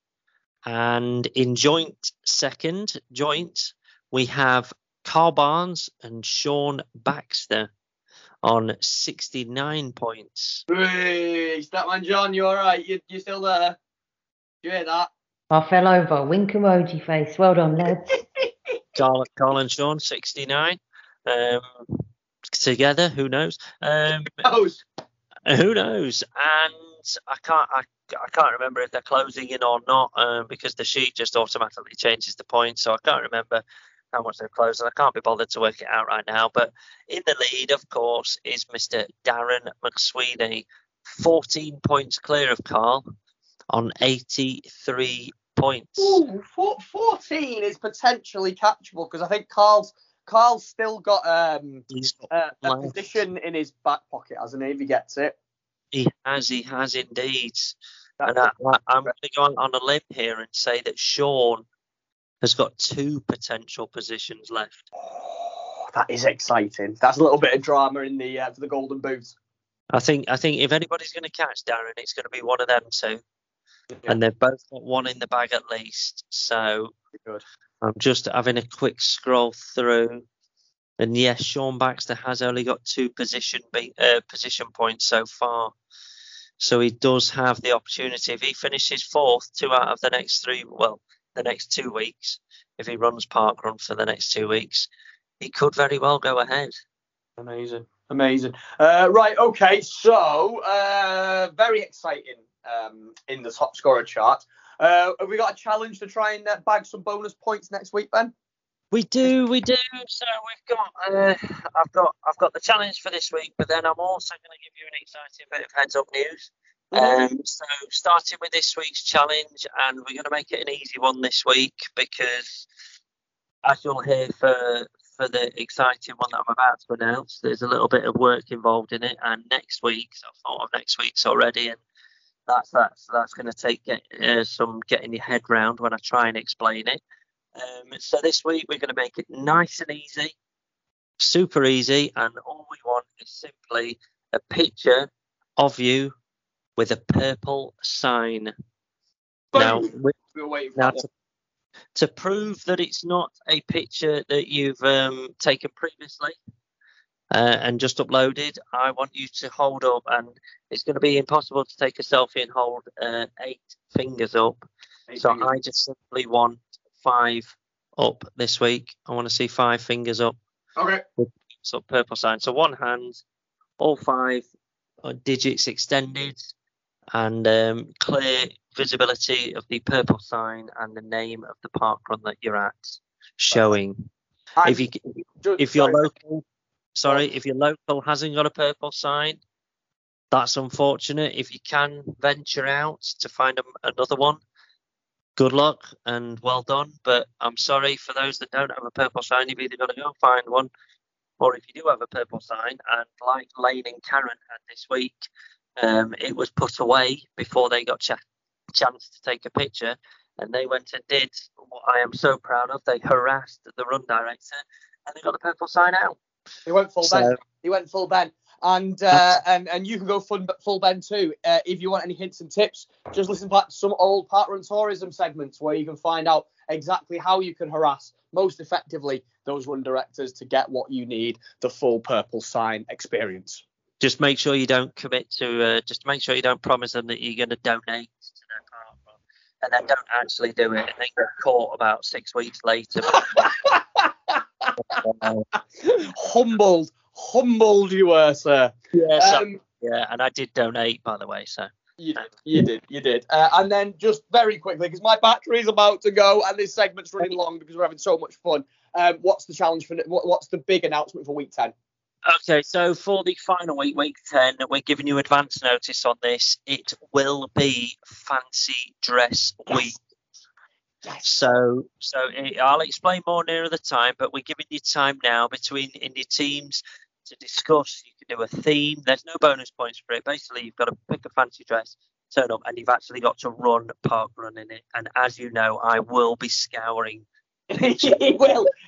And in joint second, we have Carl Barnes and Sean Baxter on 69 points. Hey, Statman John, you all right? You still there? You hear that? I fell over. Wink emoji face. Well done, lads. Carl and Sean, 69. Together, who knows? Who knows? And I can't remember if they're closing in or not, because the sheet just automatically changes the points, so I can't remember how much they've closed, and I can't be bothered to work it out right now. But in the lead, of course, is Mr. Darren McSweeney, 14 points clear of Carl on 83 points. Ooh, 14 is potentially catchable, because I think Carl's still got a position in his back pocket, hasn't he, if he gets it? He has indeed. And I'm going to go on a limb here and say that Sean has got 2 potential positions left. Oh, that is exciting. That's a little bit of drama in the for the Golden Boot. I think if anybody's going to catch Darren, it's going to be one of them two. Yeah. And they've both got one in the bag at least. So good. I'm just having a quick scroll through. And yes, Sean Baxter has only got 2 position points so far. So he does have the opportunity. If he finishes 4th, 2 out of the next 3, well, the next 2 weeks, if he runs parkrun for the next 2 weeks, he could very well go ahead. Amazing. Right, okay, so very exciting in the top scorer chart. Have we got a challenge to try and bag some bonus points next week, Ben? We do. So we've got, I've got the challenge for this week, but then I'm also going to give you an exciting bit of heads-up news. So starting with this week's challenge, and we're going to make it an easy one this week, because as you'll hear for the exciting one that I'm about to announce, there's a little bit of work involved in it. And next week, so I've thought of next week's already, and that's going to take some getting your head round when I try and explain it. So this week we're going to make it nice and easy, super easy, and all we want is simply a picture of you with a purple sign. Now, to prove that it's not a picture that you've taken previously and just uploaded, I want you to hold up, and it's going to be impossible to take a selfie and hold 8 fingers up. I just simply want 5 up this week. I want to see 5 fingers up. Okay. So purple sign. So one hand, all 5 digits extended, and clear visibility of the purple sign and the name of the park run that you're at showing. If your local hasn't got a purple sign, that's unfortunate. If you can venture out to find another one, good luck and well done. But I'm sorry for those that don't have a purple sign. You've either got to go find one, or if you do have a purple sign, and like Lane and Karen had this week, it was put away before they got chance to take a picture, and they went and did what I am so proud of. They harassed the run director, and they got the purple sign out. He went full Ben. He went full Ben. And you can go full Ben too. If you want any hints and tips, just listen back to some old Parkrun Tourism segments where you can find out exactly how you can harass most effectively those run directors to get what you need, the full purple sign experience. Just make sure you don't commit to, just make sure you don't promise them that you're going to donate to their parkrun, and then don't actually do it, and then get caught about 6 weeks later. Humbled you were, sir. Yes, and I did donate, by the way, so. You did. And then just very quickly, because my battery is about to go and this segment's running long because we're having so much fun. What's the challenge for? What's the big announcement for week 10? Okay, so for the final week, week 10, we're giving you advance notice on this. It will be fancy dress week. Yes. So I'll explain more nearer the time, but we're giving you time now in your teams to discuss. You can do a theme. There's no bonus points for it. Basically, you've got to pick a fancy dress, turn up, and you've actually got to run parkrun in it. And as you know, I will be scouring.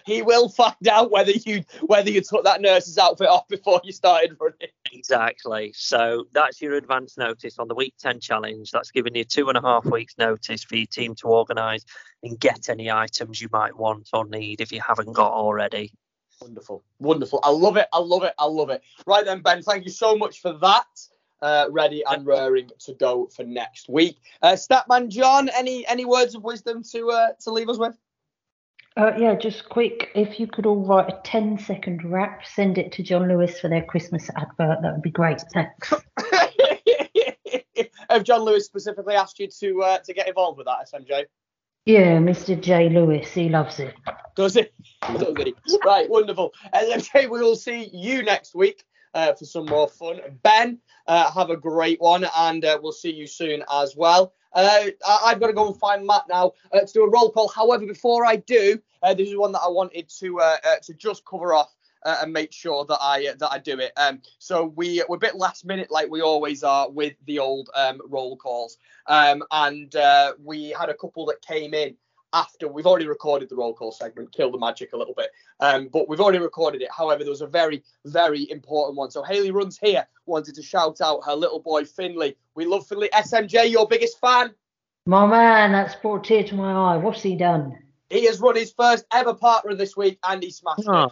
He will find out whether you took that nurse's outfit off before you started running. Exactly. So that's your advance notice on the week 10 challenge. That's giving you 2.5 weeks notice for your team to organise and get any items you might want or need if you haven't got already. Wonderful. I love it. Right then, Ben, thank you so much for that. Ready and raring to go for next week. Statman John, any words of wisdom to leave us with? Just quick. If you could all write a 10-second rap, send it to John Lewis for their Christmas advert. That would be great. Thanks. Have John Lewis specifically asked you to get involved with that, SMJ? Yeah, Mr. J. Lewis. He loves it. Does he? Right, wonderful. SMJ, we will see you next week for some more fun. Ben, have a great one, and we'll see you soon as well. I've got to go and find Matt now to do a roll call. However, before I do, this is one that I wanted to just cover off and make sure that I do it. So we're a bit last minute, like we always are, with the old roll calls. And we had a couple that came in after we've already recorded the roll call segment, kill the magic a little bit, but we've already recorded it. However, there was a very, very important one. So Hayley Runs Here wanted to shout out her little boy Finley. We love Finley. SMJ, your biggest fan. My man, that brought a tear to my eye. What's he done? He has run his first ever partner this week and he smashed it.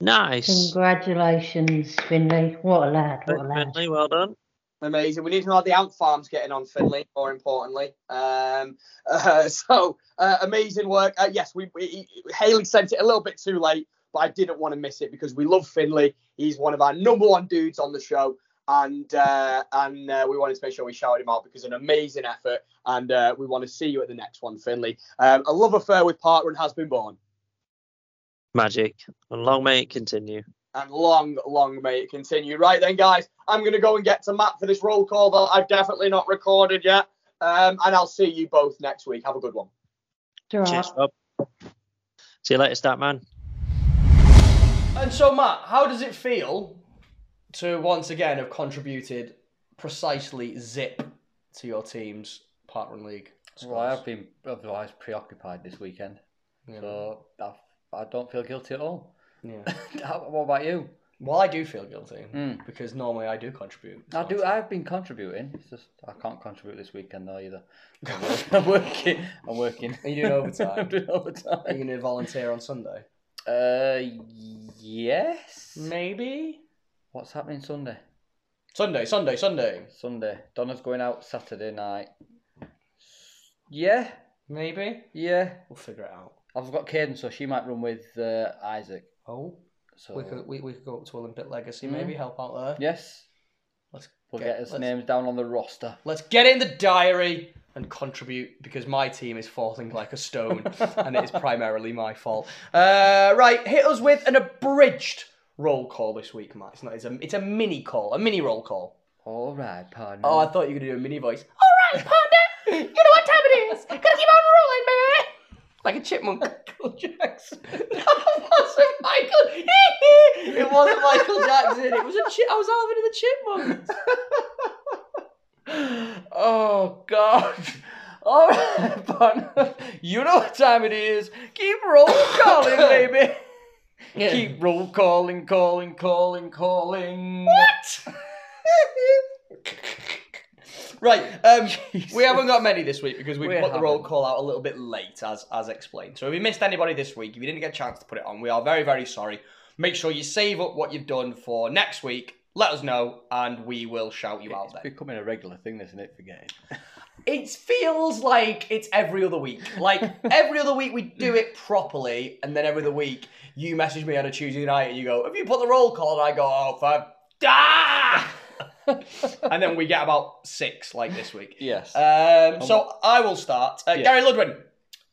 Nice. Congratulations, Finley. What a lad. What a lad. Finley, well done. Amazing. We need to know how the ant farm's getting on, Finley, more importantly. So amazing work. Yes, we Hayley sent it a little bit too late, but I didn't want to miss it because we love Finley. He's one of our number one dudes on the show. And we wanted to make sure we shouted him out because an amazing effort. And we want to see you at the next one, Finley. A love affair with Parkrun has been born. Magic. And long may it continue. And long, long may it continue. Right then, guys, I'm going to go and get to Matt for this roll call that I've definitely not recorded yet. And I'll see you both next week. Have a good one. Cheers, Rob. See you later, Statman. And so, Matt, how does it feel to once again have contributed precisely zip to your team's Parkrun League scores? Well, I've been otherwise preoccupied this weekend, so I don't feel guilty at all. Yeah. What about you? Well, I do feel guilty because normally I do contribute. I do. I've been contributing. It's just I can't contribute this weekend though either. I'm working. Are you doing overtime? I'm doing overtime. Are you going to volunteer on Sunday? Yes. Maybe. What's happening Sunday? Sunday. Donna's going out Saturday night. Yeah. Maybe. Yeah. We'll figure it out. I've got Caden, so she might run with Isaac. Oh, so we could go up to Olympic Legacy, maybe help out there. Yes, we'll get his names down on the roster. Let's get in the diary and contribute because my team is falling like a stone, and it is primarily my fault. Right, hit us with an abridged roll call this week, Matt. It's a mini call, a mini roll call. All right, partner. Oh, I thought you were gonna do a mini voice. All right, partner. You know what time it is? Gotta keep on rolling, baby. Like a chipmunk. Michael Jackson. It wasn't Michael Jackson. It was a chip. I was half into the chipmunk. Oh God. All right, partner. You know what time it is. Keep roll calling, baby. Yeah. Keep roll calling. What? Right, we haven't got many this week because we put the roll call out a little bit late, as explained. So if you missed anybody this week, if you didn't get a chance to put it on, we are very, very sorry. Make sure you save up what you've done for next week. Let us know, and we will shout you out then. It's becoming a regular thing, isn't it, for getting? It feels like it's every other week. Like, every other week we do it properly, and then every other week you message me on a Tuesday night and you go, have you put the roll call? And I go, oh, for... Ah! And then we get about six like this week. Yes. So I will start. Gary Ludwin.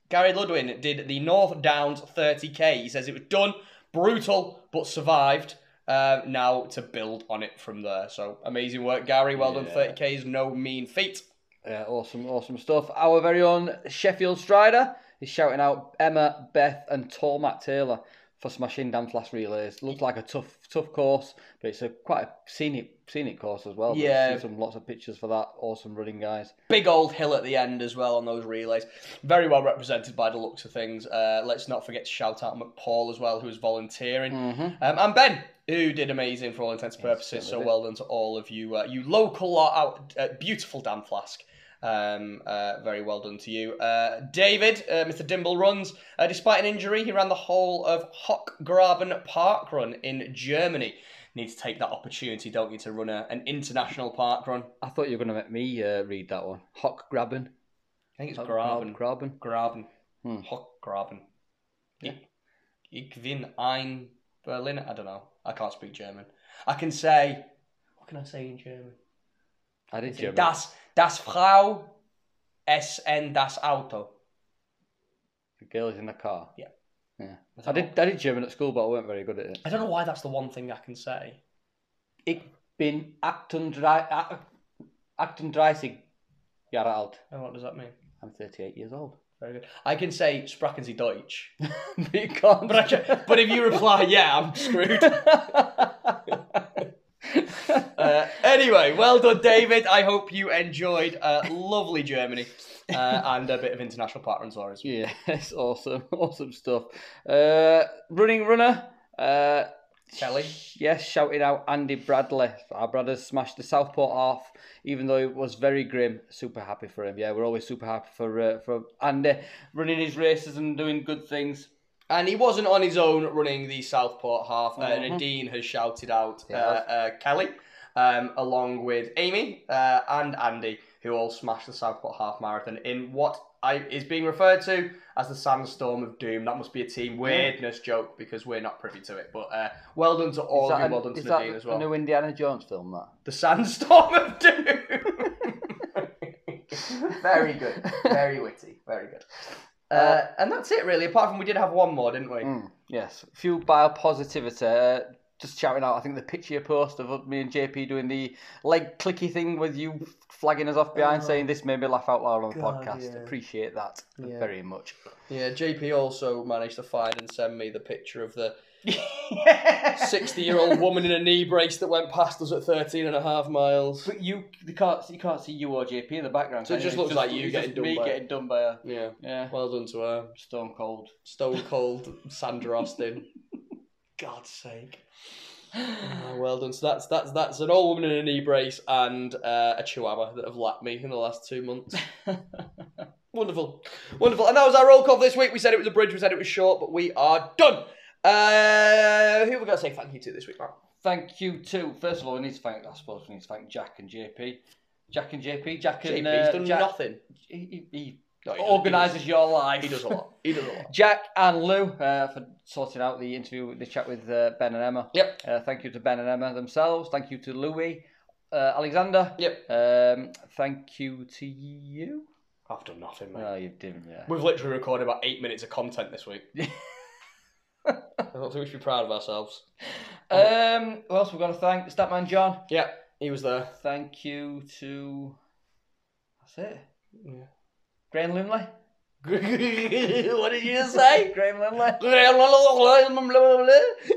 Gary Ludwin did the North Downs 30k. He says it was done, brutal, but survived. Now to build on it from there. So amazing work, Gary. Well done. 30k is no mean feat. Yeah, awesome stuff. Our very own Sheffield Strider is shouting out Emma, Beth, and Tall Matt Taylor for smashing Damflask relays. Looks like a tough course, but it's quite a scenic course as well. Yeah, I've seen lots of pictures for that. Awesome running, guys. Big old hill at the end as well on those relays. Very well represented by the looks of things. Let's not forget to shout out McPaul as well, who was volunteering, and Ben, who did amazing for all intents and purposes. So well done to all of you, you local lot out at beautiful Damflask. Very well done to you. David, Mr. Dimble Runs. Despite an injury, he ran the whole of Hochgraben Park Run in Germany. Need to take that opportunity, don't you, to run an international park run? I thought you were going to make me read that one. Hochgraben. I think it's Graben. Hochgraben. Yeah. Ich bin ein Berliner. I don't know. I can't speak German. I can say... What can I say in German? I did German. Das Frau ist in das Auto. The girl is in the car. Yeah. I did German at school, but I weren't very good at it. I don't know why that's the one thing I can say. Ich bin 38. You're old. And what does that mean? I'm 38 years old. Very good. I can say, Sprachen Sie Deutsch. But you can't. But if you reply, yeah, I'm screwed. Anyway, well done, David. I hope you enjoyed lovely Germany and a bit of international pattern as well. Yeah, it's awesome. Awesome stuff. Running Runner. Kelly. Yes, shouting out Andy Bradley. Our brothers smashed the Southport half, even though it was very grim. Super happy for him. Yeah, we're always super happy for Andy running his races and doing good things. And he wasn't on his own running the Southport half. Nadine has shouted out Kelly, along with Amy and Andy, who all smashed the Southport half marathon in what is being referred to as the Sandstorm of Doom. That must be a team weirdness joke because we're not privy to it. But well done to all of you. Well done to Nadine as well. Is that a new Indiana Jones film, that? The Sandstorm of Doom. Very good. Very witty. Very good. And that's it, really. Apart from we did have one more, didn't we? Yes. Fueled by positivity. Just shouting out, I think, the picture post of me and JP doing the leg clicky thing with you flagging us off behind, saying this made me laugh out loud on the podcast. Yeah. Appreciate that very much. Yeah, JP also managed to find and send me the picture of the 60-year-old woman in a knee brace that went past us at 13 and a half miles. But you can't see you or JP in the background. So it just looks like you getting done by her. Me getting done by her. Yeah. Yeah. Well done to her. Stone cold. Stone cold Sandra Austin. God's sake. Well done. So that's an old woman in a knee brace and a chihuahua that have lapped me in the last 2 months. Wonderful. Wonderful. And that was our roll call this week. We said it was a bridge, we said it was short, but we are done. Who have we got to say thank you to this week, Matt? Thank you to, first of all, we need to thank Jack and JP. Jack and JP. Jack and JP's done nothing. He organises your life. He does a lot. He does a lot. Jack and Lou for sorting out the interview, the chat with Ben and Emma. Yep. Thank you to Ben and Emma themselves. Thank you to Louis, Alexander. Yep. Thank you to you. I've done nothing, mate. No, you didn't. Yeah. We've literally recorded about 8 minutes of content this week. I don't think we should be proud of ourselves. Who else we've got to thank? Statman John. Yeah, he was there. Thank you to. That's it. Yeah. Graham Lumley. What did you just say? Graham Lumley. You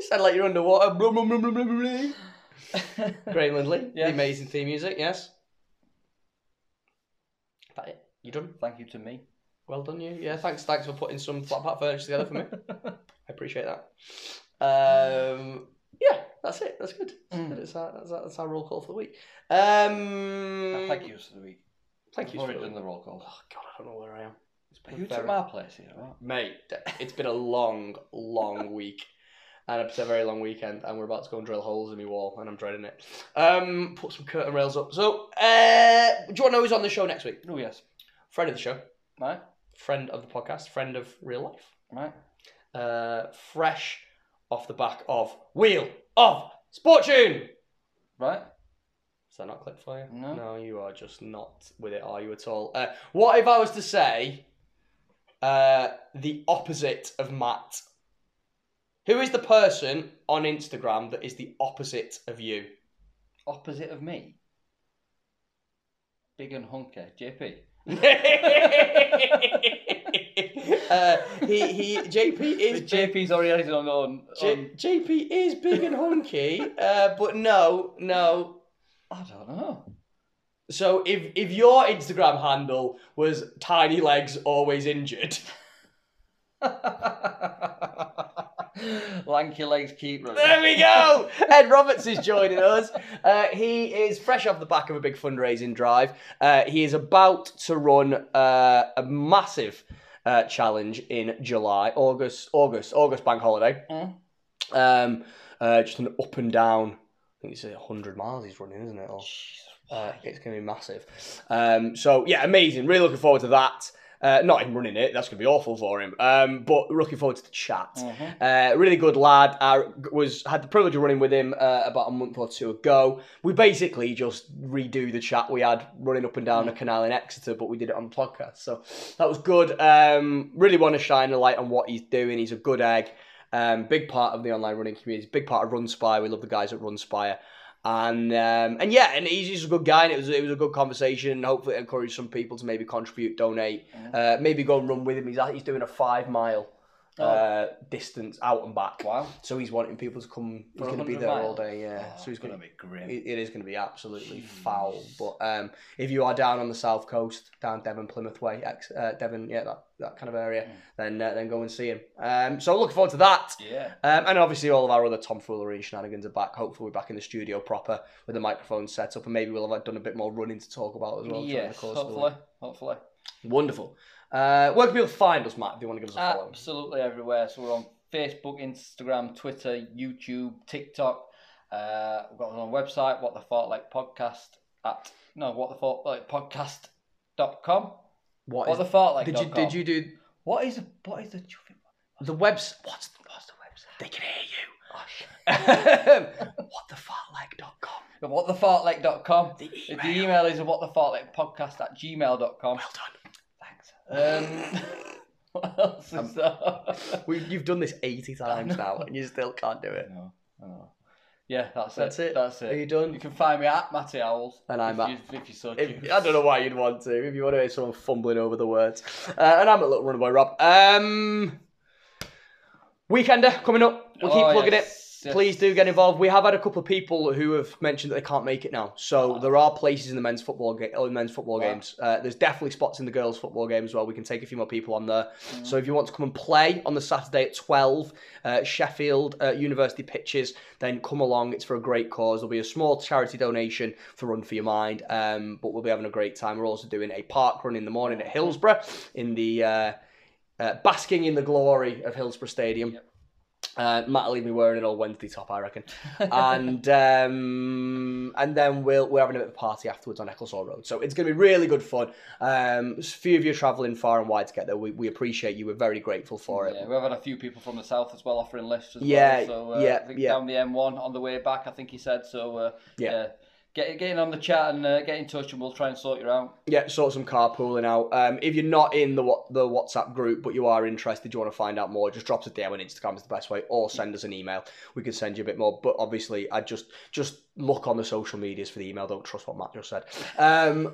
sound like you're underwater. Graham Lumley. Yeah. The amazing theme music, yes. Is that it? You done? Thank you to me. Well done, you. Yeah, thanks for putting some flat pack furniture together for me. I appreciate that. Yeah, that's it. That's good. That's our roll call for the week. Thank you for the week. Thank you for doing the roll call. Oh, God, I don't know where I am. You took my place here, right? Mate, it's been a long, long week. And it's a very long weekend. And we're about to go and drill holes in my wall. And I'm dreading it. Put some curtain rails up. So, do you want to know who's on the show next week? Oh, yes. Friend of the show. Right. Friend of the podcast. Friend of real life. Right. Fresh off the back of Wheel of Sportune. Right. Is that not clicked for you? No. No, you are just not with it, are you at all? What if I was to say the opposite of Matt? Who is the person on Instagram that is the opposite of you? Opposite of me? Big and hunky, JP. JP is JP's oriented on JP is big and hunky, but no. I don't know. So if your Instagram handle was tiny legs always injured, lanky legs keep running. There we go. Ed Roberts is joining us. He is fresh off the back of a big fundraising drive. He is about to run a massive challenge in July, August bank holiday. Just an up and down. I think it's 100 miles he's running, isn't it? Or, it's going to be massive. So, yeah, amazing. Really looking forward to that. Not him running it. That's going to be awful for him. But looking forward to the chat. Really good lad. I had the privilege of running with him about a month or two ago. We basically just redo the chat we had running up and down a canal in Exeter, but we did it on the podcast. So that was good. Really want to shine a light on what he's doing. He's a good egg. Big part of the online running community, big part of Runspire. We love the guys at Runspire. And yeah, and he's just a good guy, and it was a good conversation, and hopefully it encouraged some people to maybe contribute, donate, maybe go and run with him. He's doing a 5 mile distance out and back. Wow! So he's wanting people to come. He's going to be there all day. Yeah. So he's going to be grim. It is going to be absolutely foul. But if you are down on the south coast, down Devon, Plymouth way, Devon, yeah, that kind of area, then go and see him. So looking forward to that. Yeah. And obviously all of our other tomfoolery and shenanigans are back. Hopefully we're back in the studio proper with the microphone set up, and maybe we'll have done a bit more running to talk about as well. Yes, hopefully. Wonderful. Where can people find us, Matt, if you want to give us a follow? Absolutely everywhere. So we're on Facebook, Instagram, Twitter, YouTube, TikTok. We've got our own website, whatthefartlegpodcast.com. What the fartlek? Did you do what is the what's the website? They can hear you. Oh, shit. whatthefartlek.com. whatthefartlek.com. The email is whatthefartlegpodcast@gmail.com. Well done. What else is that? You've done this 80 times now and you still can't do it. No. Yeah, that's it. Are you done? You can find me at Matty Owls. And I'm at... If you so choose. I don't know why you'd want to. If you want to hear someone fumbling over the words. And I'm a little runaway Rob. Weekender coming up. We'll keep plugging it. Please do get involved. We have had a couple of people who have mentioned that they can't make it now. So there are places in the men's football games. There's definitely spots in the girls' football game as well. We can take a few more people on there. So if you want to come and play on the Saturday at 12, Sheffield University pitches, then come along. It's for a great cause. There'll be a small charity donation for Run For Your Mind, but we'll be having a great time. We're also doing a park run in the morning at Hillsborough, in the basking in the glory of Hillsborough Stadium. Yep. Matt will leave me wearing an old Wednesday top, I reckon. And then we're having a bit of a party afterwards on Ecclesall Road. So it's going to be really good fun. A few of you are travelling far and wide to get there. We appreciate you. We're very grateful for it. Yeah, we've had a few people from the south as well offering lifts as well. So I think down the M1 on the way back, I think he said. So Get in on the chat and get in touch, and we'll try and sort you out. Yeah, sort some carpooling out. If you're not in the WhatsApp group, but you are interested, you want to find out more, just drop us a DM on Instagram is the best way, or send us an email. We can send you a bit more. But obviously, I just look on the social medias for the email. Don't trust what Matt just said. And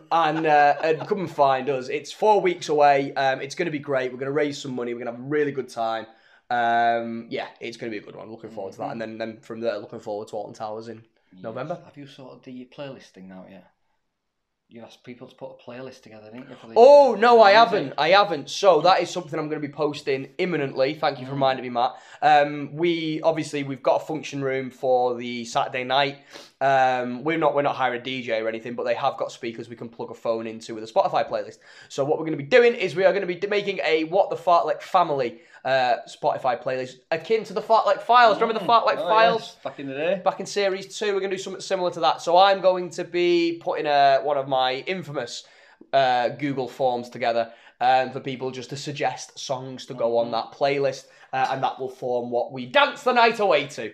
come and find us. It's 4 weeks away. It's going to be great. We're going to raise some money. We're going to have a really good time. It's going to be a good one. Looking forward to that. And then from there, looking forward to Alton Towers in November. Have you sorted the playlist thing out yet? You asked people to put a playlist together, didn't you? No, I haven't. So that is something I'm going to be posting imminently. Thank you for reminding me, Matt. We've got a function room for the Saturday night. We're not hiring a DJ or anything, but they have got speakers we can plug a phone into with a Spotify playlist. So what we're going to be doing is we are going to be making a What the Fartlek family Spotify playlist akin to the Fartlek Files. Remember the Fartlek Files? Yes. Back in the day. Back in series 2, we're going to do something similar to that. So I'm going to be putting one of my infamous Google forms together for people just to suggest songs to go on that playlist, and that will form what we dance the night away to.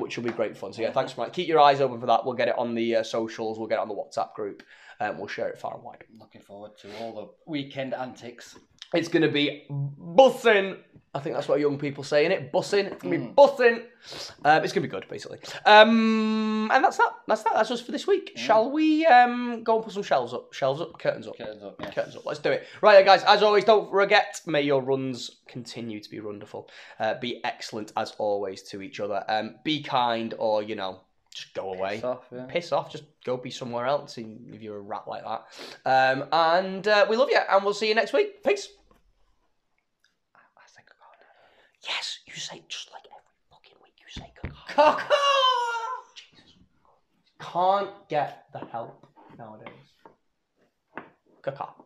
Which will be great fun. So thanks, Mike. Keep your eyes open for that. We'll get it on the socials. We'll get it on the WhatsApp group. We'll share it far and wide. Looking forward to all the weekend antics. It's going to be bussing. I think that's what young people say, innit? Bussing. It's going to be bussing. It's going to be good, basically. And that's that. That's us for this week. Shall we go and put some shelves up? Shelves up? Curtains up. Curtains up, yes. Curtains up. Let's do it. Right, guys. As always, don't forget, may your runs continue to be wonderful. Be excellent, as always, to each other. Be kind, or, just go away. Piss off, just go be somewhere else if you're a rat like that. And we love you, and we'll see you next week. Peace. Yes, you say, just like every fucking week, you say caca. Jesus. Can't get the help nowadays. Caca.